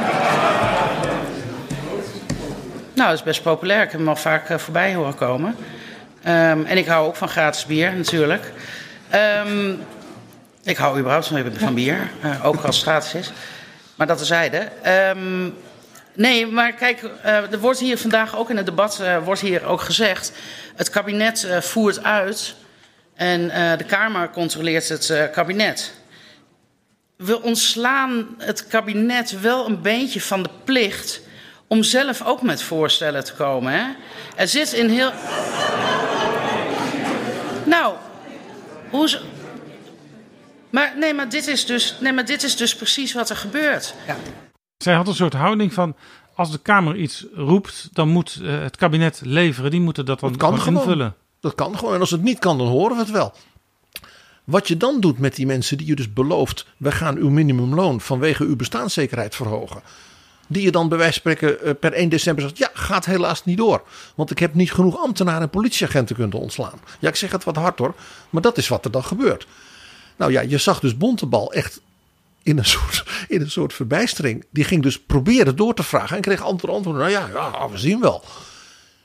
Nou, dat is best populair. Ik heb hem al vaak uh, voorbij horen komen. Um, en ik hou ook van gratis bier, natuurlijk. Um, ik hou überhaupt van, van bier, uh, ook als het gratis is. Maar dat terzijde. Um, nee, maar kijk, uh, er wordt hier vandaag ook in het debat uh, wordt hier ook gezegd... het kabinet uh, voert uit en uh, de Kamer controleert het uh, kabinet. We ontslaan het kabinet wel een beetje van de plicht... om zelf ook met voorstellen te komen, hè? Er zit in heel... Nou, hoe ze... Maar nee, maar dit is dus, nee, maar dit is dus precies wat er gebeurt. Ja. Zij had een soort houding van... als de Kamer iets roept, dan moet uh, het kabinet leveren. Die moeten dat dan dat kan gewoon invullen. Dat kan gewoon. En als het niet kan, dan horen we het wel. Wat je dan doet met die mensen die je dus belooft... we gaan uw minimumloon vanwege uw bestaanszekerheid verhogen... die je dan bij wijze van spreken per één december zegt... ja, gaat helaas niet door. Want ik heb niet genoeg ambtenaren en politieagenten kunnen ontslaan. Ja, ik zeg het wat hard hoor. Maar dat is wat er dan gebeurt. Nou ja, je zag dus Bontenbal echt in een soort, in een soort verbijstering. Die ging dus proberen door te vragen en kreeg antwoord antwoord. Nou ja, ja, we zien wel.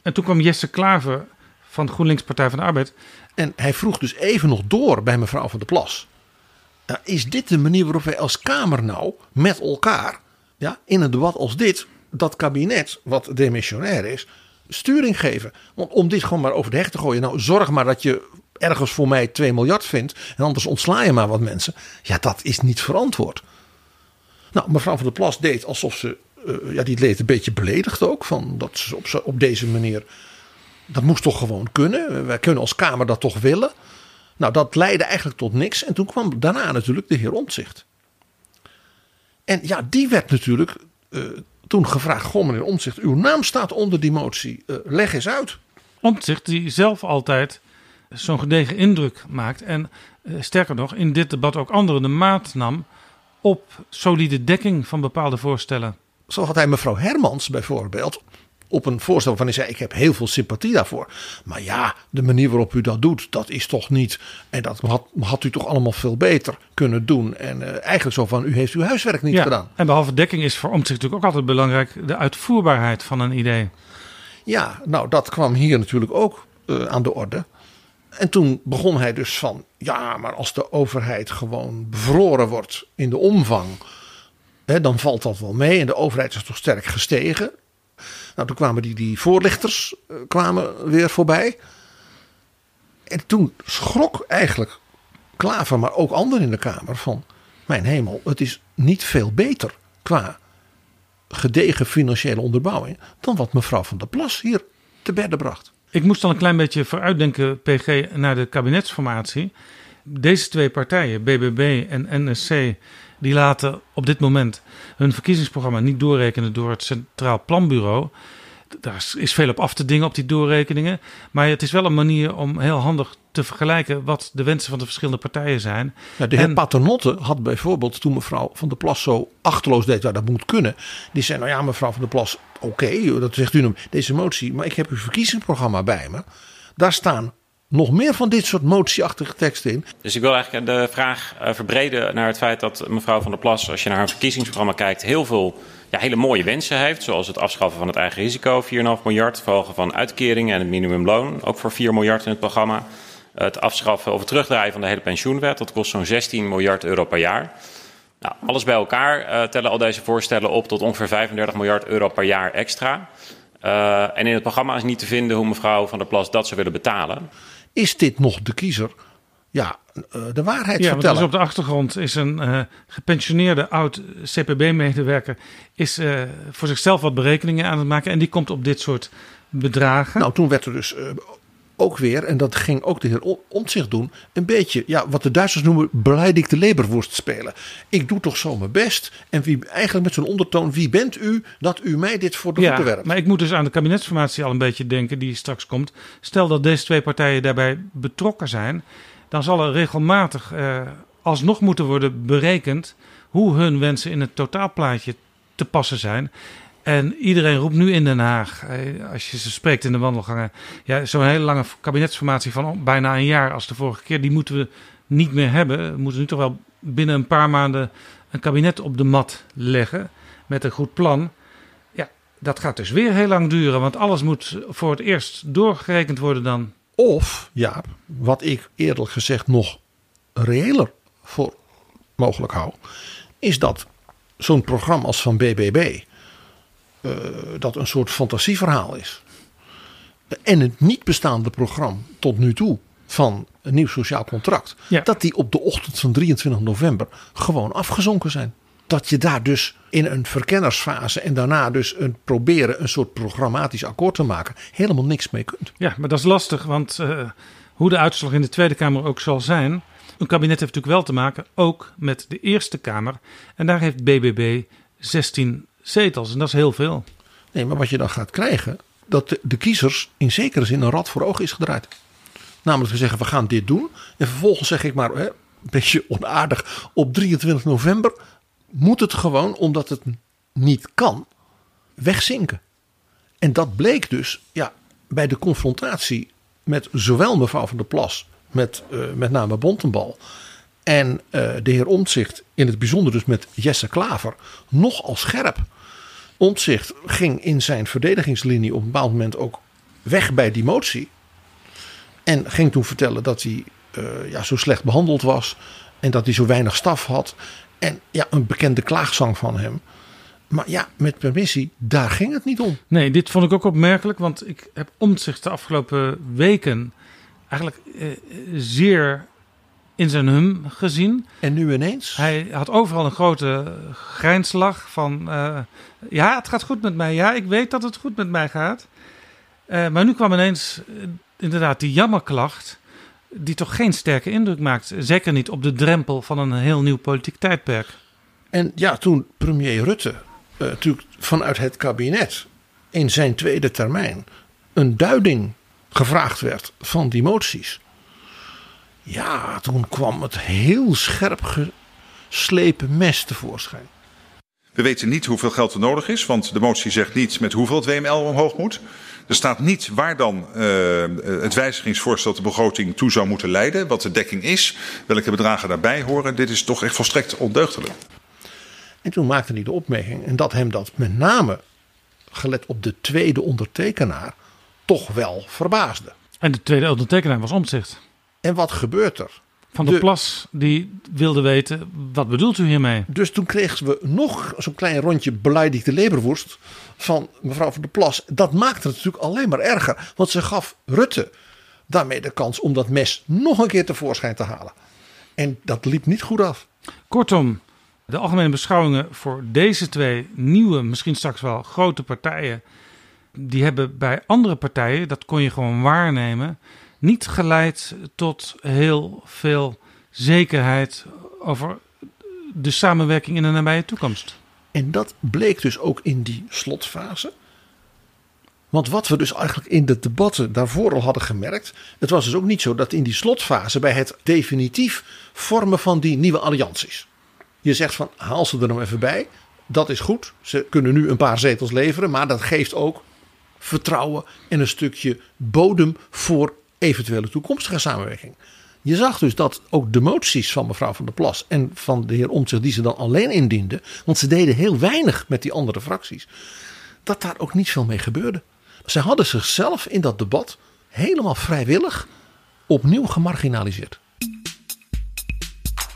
En toen kwam Jesse Klaver van GroenLinks Partij van de Arbeid. En hij vroeg dus even nog door bij mevrouw van der Plas. Nou, is dit de manier waarop wij als Kamer nou met elkaar... Ja, in een debat als dit, dat kabinet, wat demissionair is, sturing geven. Want om dit gewoon maar over de heg te gooien. Nou, zorg maar dat je ergens voor mij twee miljard vindt. En anders ontsla je maar wat mensen. Ja, dat is niet verantwoord. Nou, mevrouw van der Plas deed alsof ze, uh, ja, die leed een beetje beledigd ook. Van dat ze op, op deze manier, dat moest toch gewoon kunnen. Wij kunnen als Kamer dat toch willen. Nou, dat leidde eigenlijk tot niks. En toen kwam daarna natuurlijk de heer Omtzigt. En ja, die werd natuurlijk uh, toen gevraagd... goh, meneer Omtzigt, uw naam staat onder die motie. Uh, leg eens uit. Omtzigt, die zelf altijd zo'n gedegen indruk maakt... en uh, sterker nog, in dit debat ook anderen de maat nam... op solide dekking van bepaalde voorstellen. Zo had hij mevrouw Hermans bijvoorbeeld... op een voorstel van hij zei... ik heb heel veel sympathie daarvoor. Maar ja, de manier waarop u dat doet... dat is toch niet... en dat had, had u toch allemaal veel beter kunnen doen. En uh, eigenlijk zo van... u heeft uw huiswerk niet ja, gedaan. En behalve dekking is voor Omtzigt natuurlijk ook altijd belangrijk... de uitvoerbaarheid van een idee. Ja, nou dat kwam hier natuurlijk ook uh, aan de orde. En toen begon hij dus van... ja, maar als de overheid gewoon bevroren wordt... in de omvang... Hè, dan valt dat wel mee. En de overheid is toch sterk gestegen... Nou, toen kwamen die, die voorlichters uh, kwamen weer voorbij. En toen schrok eigenlijk Klaver, maar ook anderen in de Kamer van... mijn hemel, het is niet veel beter qua gedegen financiële onderbouwing... dan wat mevrouw van der Plas hier te bedden bracht. Ik moest dan een klein beetje vooruitdenken, P G, naar de kabinetsformatie. Deze twee partijen, B B B en N S C... die laten op dit moment hun verkiezingsprogramma niet doorrekenen door het Centraal Planbureau. Daar is veel op af te dingen op die doorrekeningen. Maar het is wel een manier om heel handig te vergelijken wat de wensen van de verschillende partijen zijn. Nou, de heer en... Paternotte had bijvoorbeeld toen mevrouw van der Plas zo achteloos deed waar dat moet kunnen. Die zei nou ja mevrouw van der Plas oké, okay, dat zegt u nu deze motie. Maar ik heb uw verkiezingsprogramma bij me. Daar staan nog meer van dit soort motieachtige teksten in. Dus ik wil eigenlijk de vraag uh, verbreden naar het feit dat mevrouw van der Plas... als je naar haar verkiezingsprogramma kijkt... heel veel ja, hele mooie wensen heeft. Zoals het afschaffen van het eigen risico, vier komma vijf miljard. Verhogen van uitkeringen en het minimumloon. Ook voor vier miljard in het programma. Het afschaffen of het terugdraaien van de hele pensioenwet. Dat kost zo'n zestien miljard euro per jaar. Nou, alles bij elkaar uh, tellen al deze voorstellen op... tot ongeveer vijfendertig miljard euro per jaar extra. Uh, en in het programma is niet te vinden hoe mevrouw van der Plas dat zou willen betalen... Is dit nog de kiezer? Ja, de waarheid ja, vertellen. Dus op de achtergrond is een uh, gepensioneerde oud C P B-medewerker... is uh, voor zichzelf wat berekeningen aan het maken... en die komt op dit soort bedragen. Nou, toen werd er dus uh, ook weer... en dat ging ook de heer Omtzigt doen... een beetje, ja, wat de Duitsers noemen... beleidig de leberworst spelen. Ik doe toch zo mijn best. En wie eigenlijk met zo'n ondertoon... wie bent u dat u mij dit voor de voeten ja, werpt? Maar ik moet dus aan de kabinetsformatie al een beetje denken... die straks komt. Stel dat deze twee partijen daarbij betrokken zijn... dan zal er regelmatig eh, alsnog moeten worden berekend... hoe hun wensen in het totaalplaatje te passen zijn... En iedereen roept nu in Den Haag, als je ze spreekt in de wandelgangen, ja, zo'n hele lange kabinetsformatie van bijna een jaar als de vorige keer, die moeten we niet meer hebben. We moeten nu toch wel binnen een paar maanden een kabinet op de mat leggen met een goed plan. Ja, dat gaat dus weer heel lang duren, want alles moet voor het eerst doorgerekend worden dan. Of, Jaap, wat ik eerlijk gezegd nog reëler voor mogelijk hou, is dat zo'n programma als van B B B... Uh, dat een soort fantasieverhaal is. En het niet bestaande programma tot nu toe van een nieuw sociaal contract, ja, dat die op de ochtend van drieëntwintig november gewoon afgezonken zijn. Dat je daar dus in een verkennersfase en daarna dus een proberen een soort programmatisch akkoord te maken, helemaal niks mee kunt. Ja, maar dat is lastig, want uh, hoe de uitslag in de Tweede Kamer ook zal zijn, een kabinet heeft natuurlijk wel te maken, ook met de Eerste Kamer. En daar heeft B B B zestien zetels en dat is heel veel. Nee, maar wat je dan gaat krijgen, dat de, de kiezers in zekere zin een rat voor ogen is gedraaid. Namelijk te zeggen, we gaan dit doen. En vervolgens zeg ik maar, hè, een beetje onaardig, op drieëntwintig november moet het gewoon, omdat het niet kan, wegzinken. En dat bleek dus, ja, bij de confrontatie met zowel mevrouw van der Plas, met uh, met name Bontenbal, en uh, de heer Omtzigt, in het bijzonder dus met Jesse Klaver, nogal scherp. Omtzigt ging in zijn verdedigingslinie op een bepaald moment ook weg bij die motie. En ging toen vertellen dat hij uh, ja, zo slecht behandeld was. En dat hij zo weinig staf had. En ja, een bekende klaagzang van hem. Maar ja, met permissie, daar ging het niet om. Nee, dit vond ik ook opmerkelijk. Want ik heb Omtzigt de afgelopen weken eigenlijk uh, zeer in zijn hum gezien. En nu ineens? Hij had overal een grote grijnslach van Uh, ja, het gaat goed met mij. Ja, ik weet dat het goed met mij gaat. Uh, maar nu kwam ineens Uh, inderdaad die jammerklacht, die toch geen sterke indruk maakt. Zeker niet op de drempel van een heel nieuw politiek tijdperk. En ja, toen premier Rutte uh, natuurlijk vanuit het kabinet in zijn tweede termijn een duiding gevraagd werd van die moties. Ja, toen kwam het heel scherp geslepen mes tevoorschijn. We weten niet hoeveel geld er nodig is, want de motie zegt niet met hoeveel het W M L omhoog moet. Er staat niet waar dan uh, het wijzigingsvoorstel de begroting toe zou moeten leiden, wat de dekking is, welke bedragen daarbij horen. Dit is toch echt volstrekt ondeugdelijk. En toen maakte hij de opmerking, en dat hem dat met name, gelet op de tweede ondertekenaar, toch wel verbaasde. En de tweede ondertekenaar was Omtzigt. En wat gebeurt er? Van der de, Plas, die wilde weten, wat bedoelt u hiermee? Dus toen kregen we nog zo'n klein rondje beleidigde leberworst van mevrouw van der Plas. Dat maakte het natuurlijk alleen maar erger. Want ze gaf Rutte daarmee de kans om dat mes nog een keer tevoorschijn te halen. En dat liep niet goed af. Kortom, de algemene beschouwingen voor deze twee nieuwe, misschien straks wel grote partijen, die hebben bij andere partijen, dat kon je gewoon waarnemen, niet geleid tot heel veel zekerheid over de samenwerking in de nabije toekomst. En dat bleek dus ook in die slotfase. Want wat we dus eigenlijk in de debatten daarvoor al hadden gemerkt, het was dus ook niet zo dat in die slotfase bij het definitief vormen van die nieuwe allianties, je zegt van haal ze er nou even bij, dat is goed. Ze kunnen nu een paar zetels leveren, maar dat geeft ook vertrouwen en een stukje bodem voor eventuele toekomstige samenwerking. Je zag dus dat ook de moties van mevrouw van der Plas en van de heer Omtzigt, die ze dan alleen indienden, want ze deden heel weinig met die andere fracties, dat daar ook niet veel mee gebeurde. Ze hadden zichzelf in dat debat helemaal vrijwillig opnieuw gemarginaliseerd.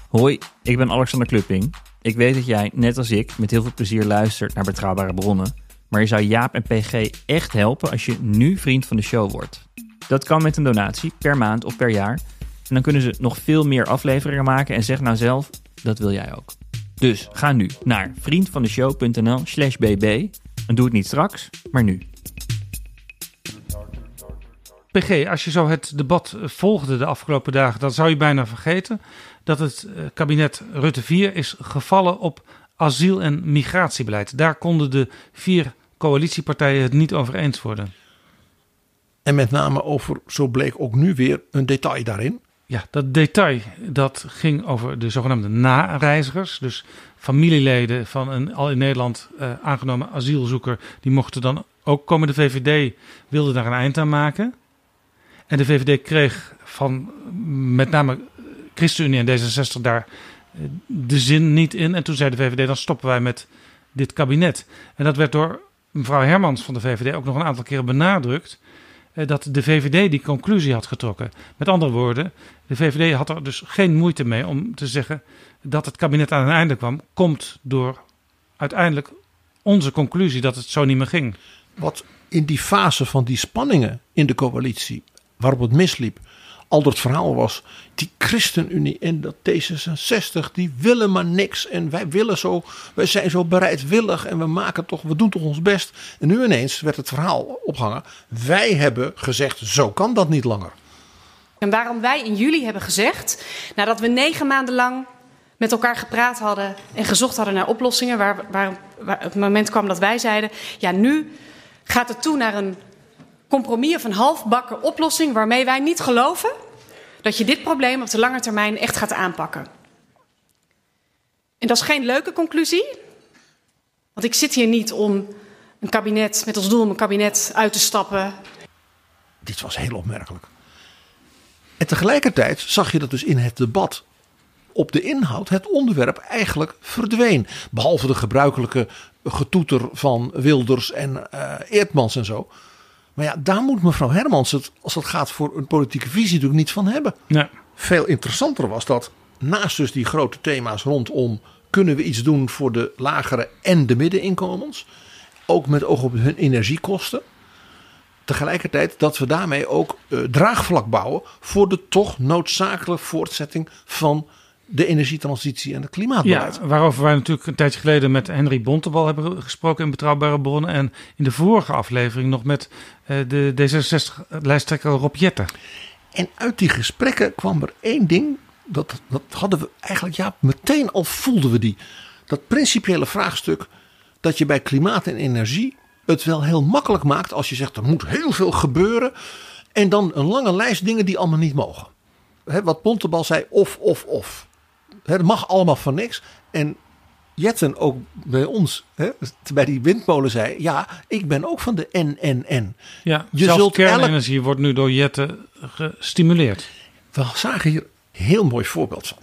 Hoi, ik ben Alexander Klupping. Ik weet dat jij, net als ik, met heel veel plezier luistert naar Betrouwbare Bronnen, maar je zou Jaap en P G echt helpen als je nu vriend van de show wordt. Dat kan met een donatie, per maand of per jaar. En dan kunnen ze nog veel meer afleveringen maken. En zeg nou zelf, dat wil jij ook. Dus ga nu naar vriendvandeshow.nl slash bb. En doe het niet straks, maar nu. P G, als je zo het debat volgde de afgelopen dagen, dan zou je bijna vergeten dat het kabinet Rutte vier is gevallen op asiel- en migratiebeleid. Daar konden de vier coalitiepartijen het niet over eens worden. En met name over, zo bleek ook nu weer, een detail daarin. Ja, dat detail, dat ging over de zogenaamde nareizigers. Dus familieleden van een al in Nederland uh, aangenomen asielzoeker. Die mochten dan ook komen. De V V D wilde daar een eind aan maken. En de V V D kreeg van met name ChristenUnie en D zesenzestig daar uh, de zin niet in. En toen zei de V V D, dan stoppen wij met dit kabinet. En dat werd door mevrouw Hermans van de V V D ook nog een aantal keren benadrukt. Dat de V V D die conclusie had getrokken. Met andere woorden, de V V D had er dus geen moeite mee om te zeggen dat het kabinet aan een einde kwam. Komt door uiteindelijk onze conclusie dat het zo niet meer ging. Wat in die fase van die spanningen in de coalitie, waarop het misliep, al dat verhaal was, die ChristenUnie en dat D zesenzestig, die willen maar niks. En wij willen zo, wij zijn zo bereidwillig en we maken toch, we doen toch ons best. En nu ineens werd het verhaal opgehangen. Wij hebben gezegd, zo kan dat niet langer. En waarom wij in juli hebben gezegd, nadat we negen maanden lang met elkaar gepraat hadden en gezocht hadden naar oplossingen, waar, waar, waar het moment kwam dat wij zeiden, ja, nu gaat het toe naar een compromis of een halfbakken oplossing waarmee wij niet geloven dat je dit probleem op de lange termijn echt gaat aanpakken. En dat is geen leuke conclusie. Want ik zit hier niet om een kabinet, met als doel om een kabinet uit te stappen. Dit was heel opmerkelijk. En tegelijkertijd zag je dat dus in het debat op de inhoud het onderwerp eigenlijk verdween. Behalve de gebruikelijke getoeter van Wilders en uh, Eertmans en zo. Maar ja, daar moet mevrouw Hermans het, als het gaat voor een politieke visie, natuurlijk niet van hebben. Nee. Veel interessanter was dat, naast dus die grote thema's rondom, kunnen we iets doen voor de lagere en de middeninkomens? Ook met oog op hun energiekosten. Tegelijkertijd dat we daarmee ook uh, draagvlak bouwen voor de toch noodzakelijke voortzetting van de energietransitie en het klimaatbeleid. Ja, waarover wij natuurlijk een tijdje geleden met Henri Bontenbal hebben gesproken in Betrouwbare Bronnen. En in de vorige aflevering nog met uh, de D zesenzestig-lijsttrekker Rob Jetten. En uit die gesprekken kwam er één ding. Dat, dat hadden we eigenlijk, ja, meteen al voelden we die. Dat principiële vraagstuk dat je bij klimaat en energie het wel heel makkelijk maakt als je zegt er moet heel veel gebeuren. En dan een lange lijst dingen die allemaal niet mogen. He, wat Bontenbal zei, of, of, of. Het mag allemaal van niks. En Jetten ook bij ons, he, bij die windmolen, zei, ja, ik ben ook van de en, en, en. Ja, je zelfs zult kernenergie elk... wordt nu door Jetten gestimuleerd. We zagen hier een heel mooi voorbeeld van.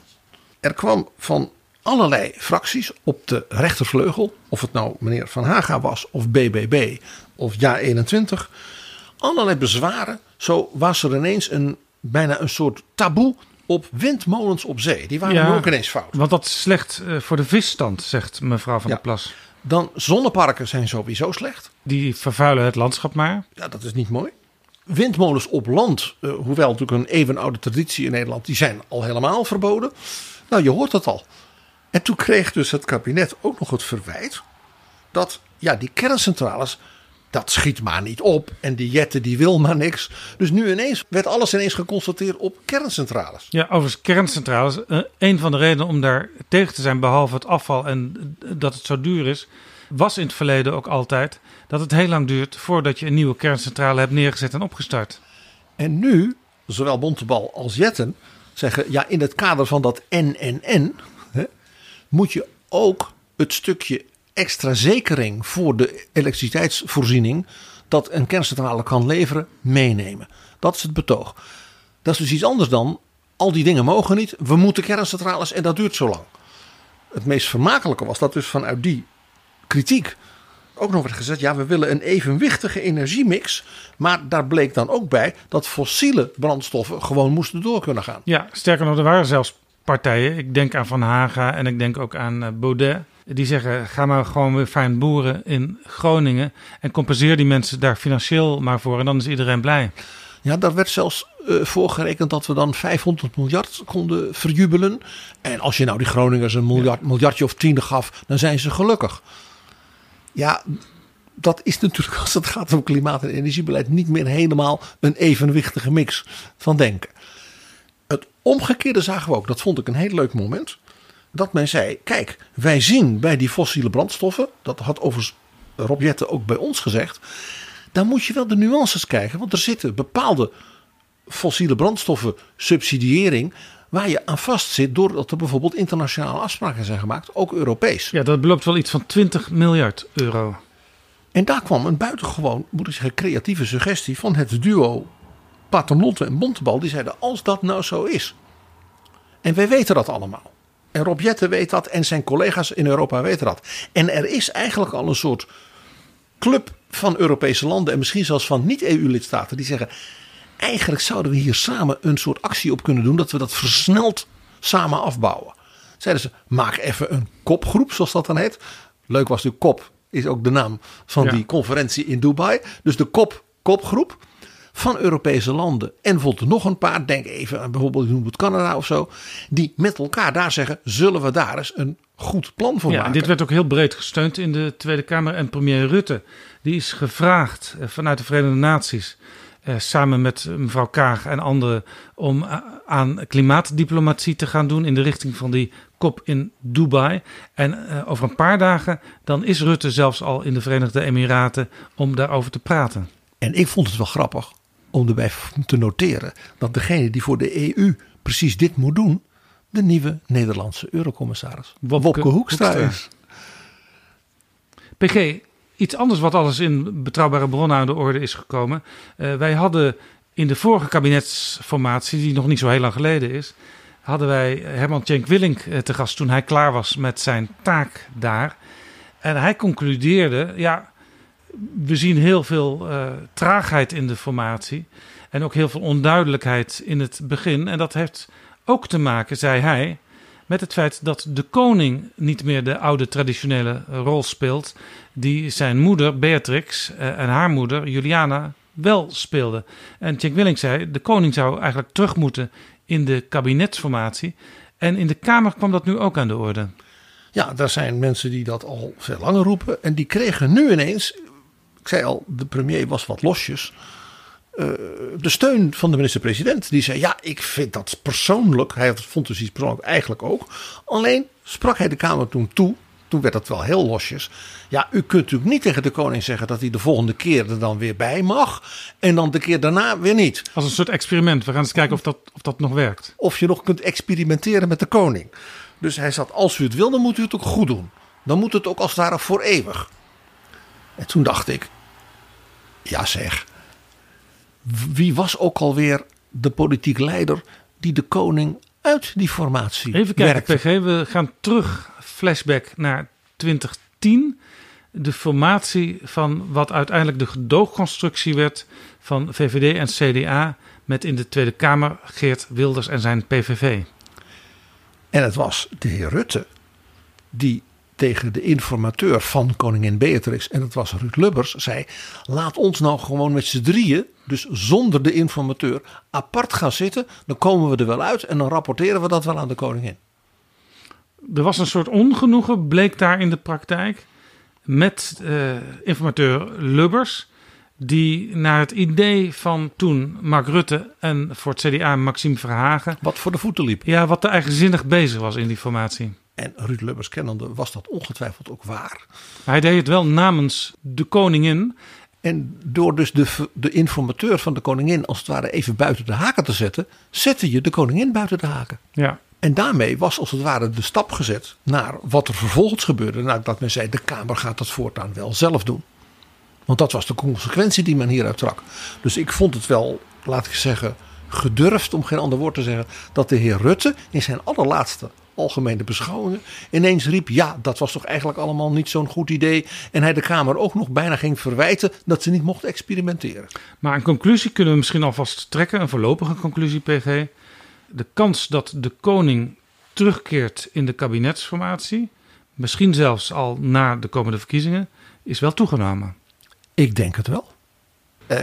Er kwam van allerlei fracties op de rechtervleugel, of het nou meneer Van Haga was, of B B B, of Ja eenentwintig, allerlei bezwaren. Zo was er ineens een bijna een soort taboe op windmolens op zee. Die waren ja, ook ineens fout. Want dat is slecht voor de visstand, zegt mevrouw Van ja. der Plas. Dan zonneparken zijn sowieso slecht. Die vervuilen het landschap maar. Ja, dat is niet mooi. Windmolens op land, uh, hoewel natuurlijk een evenoude traditie in Nederland, die zijn al helemaal verboden. Nou, je hoort dat al. En toen kreeg dus het kabinet ook nog het verwijt dat ja, die kerncentrales, dat schiet maar niet op. En die Jetten die wil maar niks. Dus nu ineens werd alles ineens geconstateerd op kerncentrales. Ja, overigens kerncentrales. Een van de redenen om daar tegen te zijn, behalve het afval en dat het zo duur is, was in het verleden ook altijd dat het heel lang duurt voordat je een nieuwe kerncentrale hebt neergezet en opgestart. En nu, zowel Bontenbal als Jetten zeggen, ja, in het kader van dat en, en, en, hè, moet je ook het stukje extra zekering voor de elektriciteitsvoorziening dat een kerncentrale kan leveren, meenemen. Dat is het betoog. Dat is dus iets anders dan, al die dingen mogen niet, we moeten kerncentrales en dat duurt zo lang. Het meest vermakelijke was dat dus vanuit die kritiek ook nog werd gezegd, ja, we willen een evenwichtige energiemix, maar daar bleek dan ook bij dat fossiele brandstoffen gewoon moesten door kunnen gaan. Ja, sterker nog, er waren zelfs partijen, ik denk aan Van Haga en ik denk ook aan Baudet, die zeggen, ga maar gewoon weer fijn boeren in Groningen en compenseer die mensen daar financieel maar voor en dan is iedereen blij. Ja, daar werd zelfs uh, voorgerekend dat we dan vijfhonderd miljard konden verjubelen. En als je nou die Groningers een miljard, ja. miljardje of tien gaf, dan zijn ze gelukkig. Ja, dat is natuurlijk als het gaat om klimaat en energiebeleid niet meer helemaal een evenwichtige mix van denken. Het omgekeerde zagen we ook, dat vond ik een heel leuk moment. Dat men zei, kijk, wij zien bij die fossiele brandstoffen, dat had overigens Rob Jetten ook bij ons gezegd, daar moet je wel de nuances kijken, want er zitten bepaalde fossiele brandstoffen subsidiëring, waar je aan vast zit doordat er bijvoorbeeld internationale afspraken zijn gemaakt, ook Europees. Ja, dat beloopt wel iets van twintig miljard euro. En daar kwam een buitengewoon, moet ik zeggen, creatieve suggestie van het duo Paternotte en Bontenbal. Die zeiden, als dat nou zo is. En wij weten dat allemaal. En Rob Jetten weet dat en zijn collega's in Europa weten dat. En er is eigenlijk al een soort club van Europese landen en misschien zelfs van niet-E U-lidstaten die zeggen, eigenlijk zouden we hier samen een soort actie op kunnen doen, dat we dat versneld samen afbouwen. Zeiden ze, maak even een kopgroep, zoals dat dan heet. Leuk was natuurlijk kop, is ook de naam van ja. die conferentie in Dubai. Dus de kop, kopgroep van Europese landen. En bijvoorbeeld nog een paar, denk even aan bijvoorbeeld Canada of zo, die met elkaar daar zeggen, zullen we daar eens een goed plan voor ja, maken. En dit werd ook heel breed gesteund in de Tweede Kamer. En premier Rutte, die is gevraagd vanuit de Verenigde Naties, Eh, samen met mevrouw Kaag en anderen, om a- aan klimaatdiplomatie te gaan doen in de richting van die kop in Dubai. En eh, over een paar dagen, dan is Rutte zelfs al in de Verenigde Emiraten om daarover te praten. En ik vond het wel grappig om erbij te noteren dat degene die voor de E U precies dit moet doen, de nieuwe Nederlandse eurocommissaris Wopke, Wopke Hoekstra is. P G, iets anders wat alles in betrouwbare bronnen aan de orde is gekomen. Uh, wij hadden in de vorige kabinetsformatie, die nog niet zo heel lang geleden is, hadden wij Herman Tjenk Willink te gast toen hij klaar was met zijn taak daar. En hij concludeerde, ja, we zien heel veel uh, traagheid in de formatie en ook heel veel onduidelijkheid in het begin. En dat heeft ook te maken, zei hij, met het feit dat de koning niet meer de oude traditionele rol speelt die zijn moeder Beatrix en haar moeder Juliana wel speelden. En Tjenk Willink zei, de koning zou eigenlijk terug moeten in de kabinetsformatie. En in de Kamer kwam dat nu ook aan de orde. Ja, daar zijn mensen die dat al veel langer roepen. En die kregen nu ineens, ik zei al, de premier was wat losjes, Uh, de steun van de minister-president. Die zei, ja, ik vind dat persoonlijk. Hij vond dus iets persoonlijk eigenlijk ook. Alleen sprak hij de Kamer toen toe. Toen werd dat wel heel losjes. Ja, u kunt natuurlijk niet tegen de koning zeggen dat hij de volgende keer er dan weer bij mag. En dan de keer daarna weer niet. Als een soort experiment. We gaan eens kijken of dat, of dat nog werkt. Of je nog kunt experimenteren met de koning. Dus hij zat, als u het wil, dan moet u het ook goed doen. Dan moet het ook als het ware voor eeuwig. En toen dacht ik, ja zeg, wie was ook alweer de politiek leider die de koning uit die formatie werkte? Even kijken, P G. We gaan terug, flashback naar twintig tien. De formatie van wat uiteindelijk de gedoogconstructie werd van V V D en C D A, met in de Tweede Kamer Geert Wilders en zijn P V V. En het was de heer Rutte die tegen de informateur van koningin Beatrix, en dat was Ruud Lubbers, zei, laat ons nou gewoon met z'n drieën, dus zonder de informateur, apart gaan zitten. Dan komen we er wel uit en dan rapporteren we dat wel aan de koningin. Er was een soort ongenoegen, bleek daar in de praktijk, met uh, informateur Lubbers, die naar het idee van toen Mark Rutte en voor het C D A Maxime Verhagen, wat voor de voeten liep. Ja, wat te eigenzinnig bezig was in die formatie. En Ruud Lubbers kennende was dat ongetwijfeld ook waar. Hij deed het wel namens de koningin. En door dus de, de informateur van de koningin als het ware even buiten de haken te zetten, zette je de koningin buiten de haken. Ja. En daarmee was als het ware de stap gezet naar wat er vervolgens gebeurde. Nadat men zei, de Kamer gaat dat voortaan wel zelf doen. Want dat was de consequentie die men hieruit trak. Dus ik vond het wel, laat ik zeggen, gedurfd, om geen ander woord te zeggen, dat de heer Rutte in zijn allerlaatste algemene beschouwingen ineens riep, ja, dat was toch eigenlijk allemaal niet zo'n goed idee. En hij de Kamer ook nog bijna ging verwijten dat ze niet mocht experimenteren. Maar een conclusie kunnen we misschien alvast trekken, een voorlopige conclusie, P G. De kans dat de koning terugkeert in de kabinetsformatie, misschien zelfs al na de komende verkiezingen, is wel toegenomen. Ik denk het wel. Uh,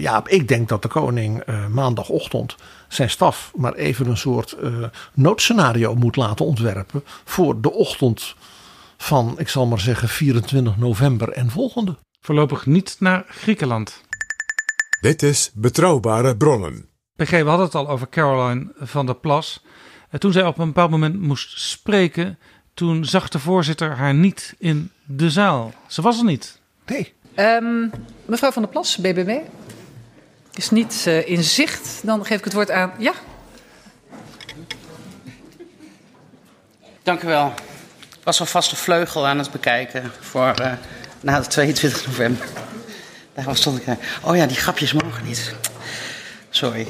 ja, ik denk dat de koning uh, maandagochtend zijn staf maar even een soort uh, noodscenario moet laten ontwerpen voor de ochtend van, ik zal maar zeggen, vierentwintig november en volgende. Voorlopig niet naar Griekenland. Dit is Betrouwbare Bronnen. P G, we hadden het al over Caroline van der Plas. Uh, toen zij op een bepaald moment moest spreken, toen zag de voorzitter haar niet in de zaal. Ze was er niet. Nee. Um, mevrouw van der Plas, B B B. is niet uh, in zicht. Dan geef ik het woord aan... Ja. Dank u wel. Ik was alvast de vleugel aan het bekijken voor uh, na de tweeëntwintig november. Daarom stond ik... Uh, oh ja, die grapjes mogen niet. Sorry.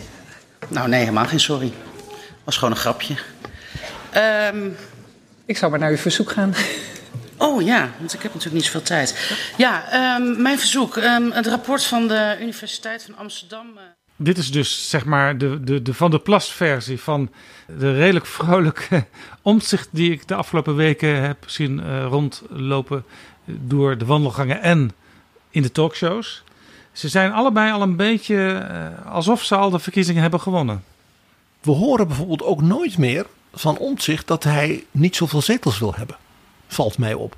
Nou nee, helemaal geen sorry. Was gewoon een grapje. Um... Ik zou maar naar uw verzoek gaan. Oh ja, want ik heb natuurlijk niet zoveel tijd. Ja, um, mijn verzoek. Um, het rapport van de Universiteit van Amsterdam. Uh... Dit is dus zeg maar de, de, de Van der Plas versie van de redelijk vrolijke Omtzigt die ik de afgelopen weken heb zien uh, rondlopen door de wandelgangen en in de talkshows. Ze zijn allebei al een beetje uh, alsof ze al de verkiezingen hebben gewonnen. We horen bijvoorbeeld ook nooit meer van Omtzigt dat hij niet zoveel zetels wil hebben. Valt mij op.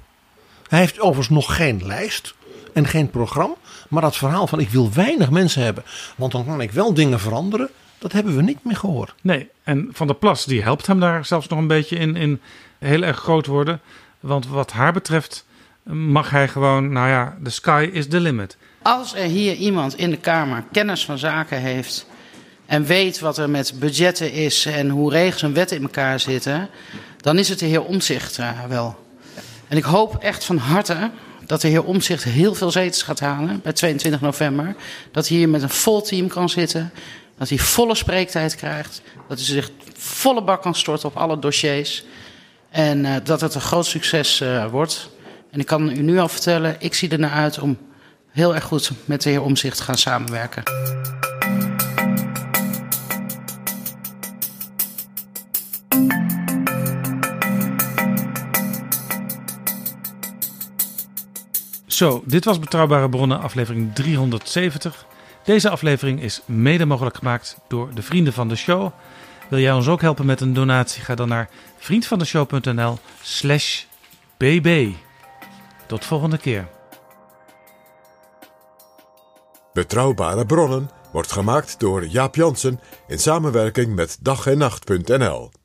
Hij heeft overigens nog geen lijst en geen programma. Maar dat verhaal van ik wil weinig mensen hebben, want dan kan ik wel dingen veranderen. Dat hebben we niet meer gehoord. Nee, en Van der Plas die helpt hem daar zelfs nog een beetje in. In heel erg groot worden. Want wat haar betreft mag hij gewoon, nou ja, the sky is the limit. Als er hier iemand in de Kamer kennis van zaken heeft en weet wat er met budgetten is en hoe regels en wetten in elkaar zitten, dan is het de heer Omtzigt uh, wel. En ik hoop echt van harte dat de heer Omtzigt heel veel zetels gaat halen bij tweeëntwintig november. Dat hij hier met een vol team kan zitten. Dat hij volle spreektijd krijgt. Dat hij zich volle bak kan storten op alle dossiers. En uh, dat het een groot succes uh, wordt. En ik kan u nu al vertellen, ik zie ernaar uit om heel erg goed met de heer Omtzigt te gaan samenwerken. Zo, dit was Betrouwbare Bronnen, aflevering driehonderdzeventig. Deze aflevering is mede mogelijk gemaakt door de vrienden van de show. Wil jij ons ook helpen met een donatie? Ga dan naar vriendvandeshow.nl slash bb. Tot volgende keer. Betrouwbare Bronnen wordt gemaakt door Jaap Jansen in samenwerking met dag en nacht punt n l.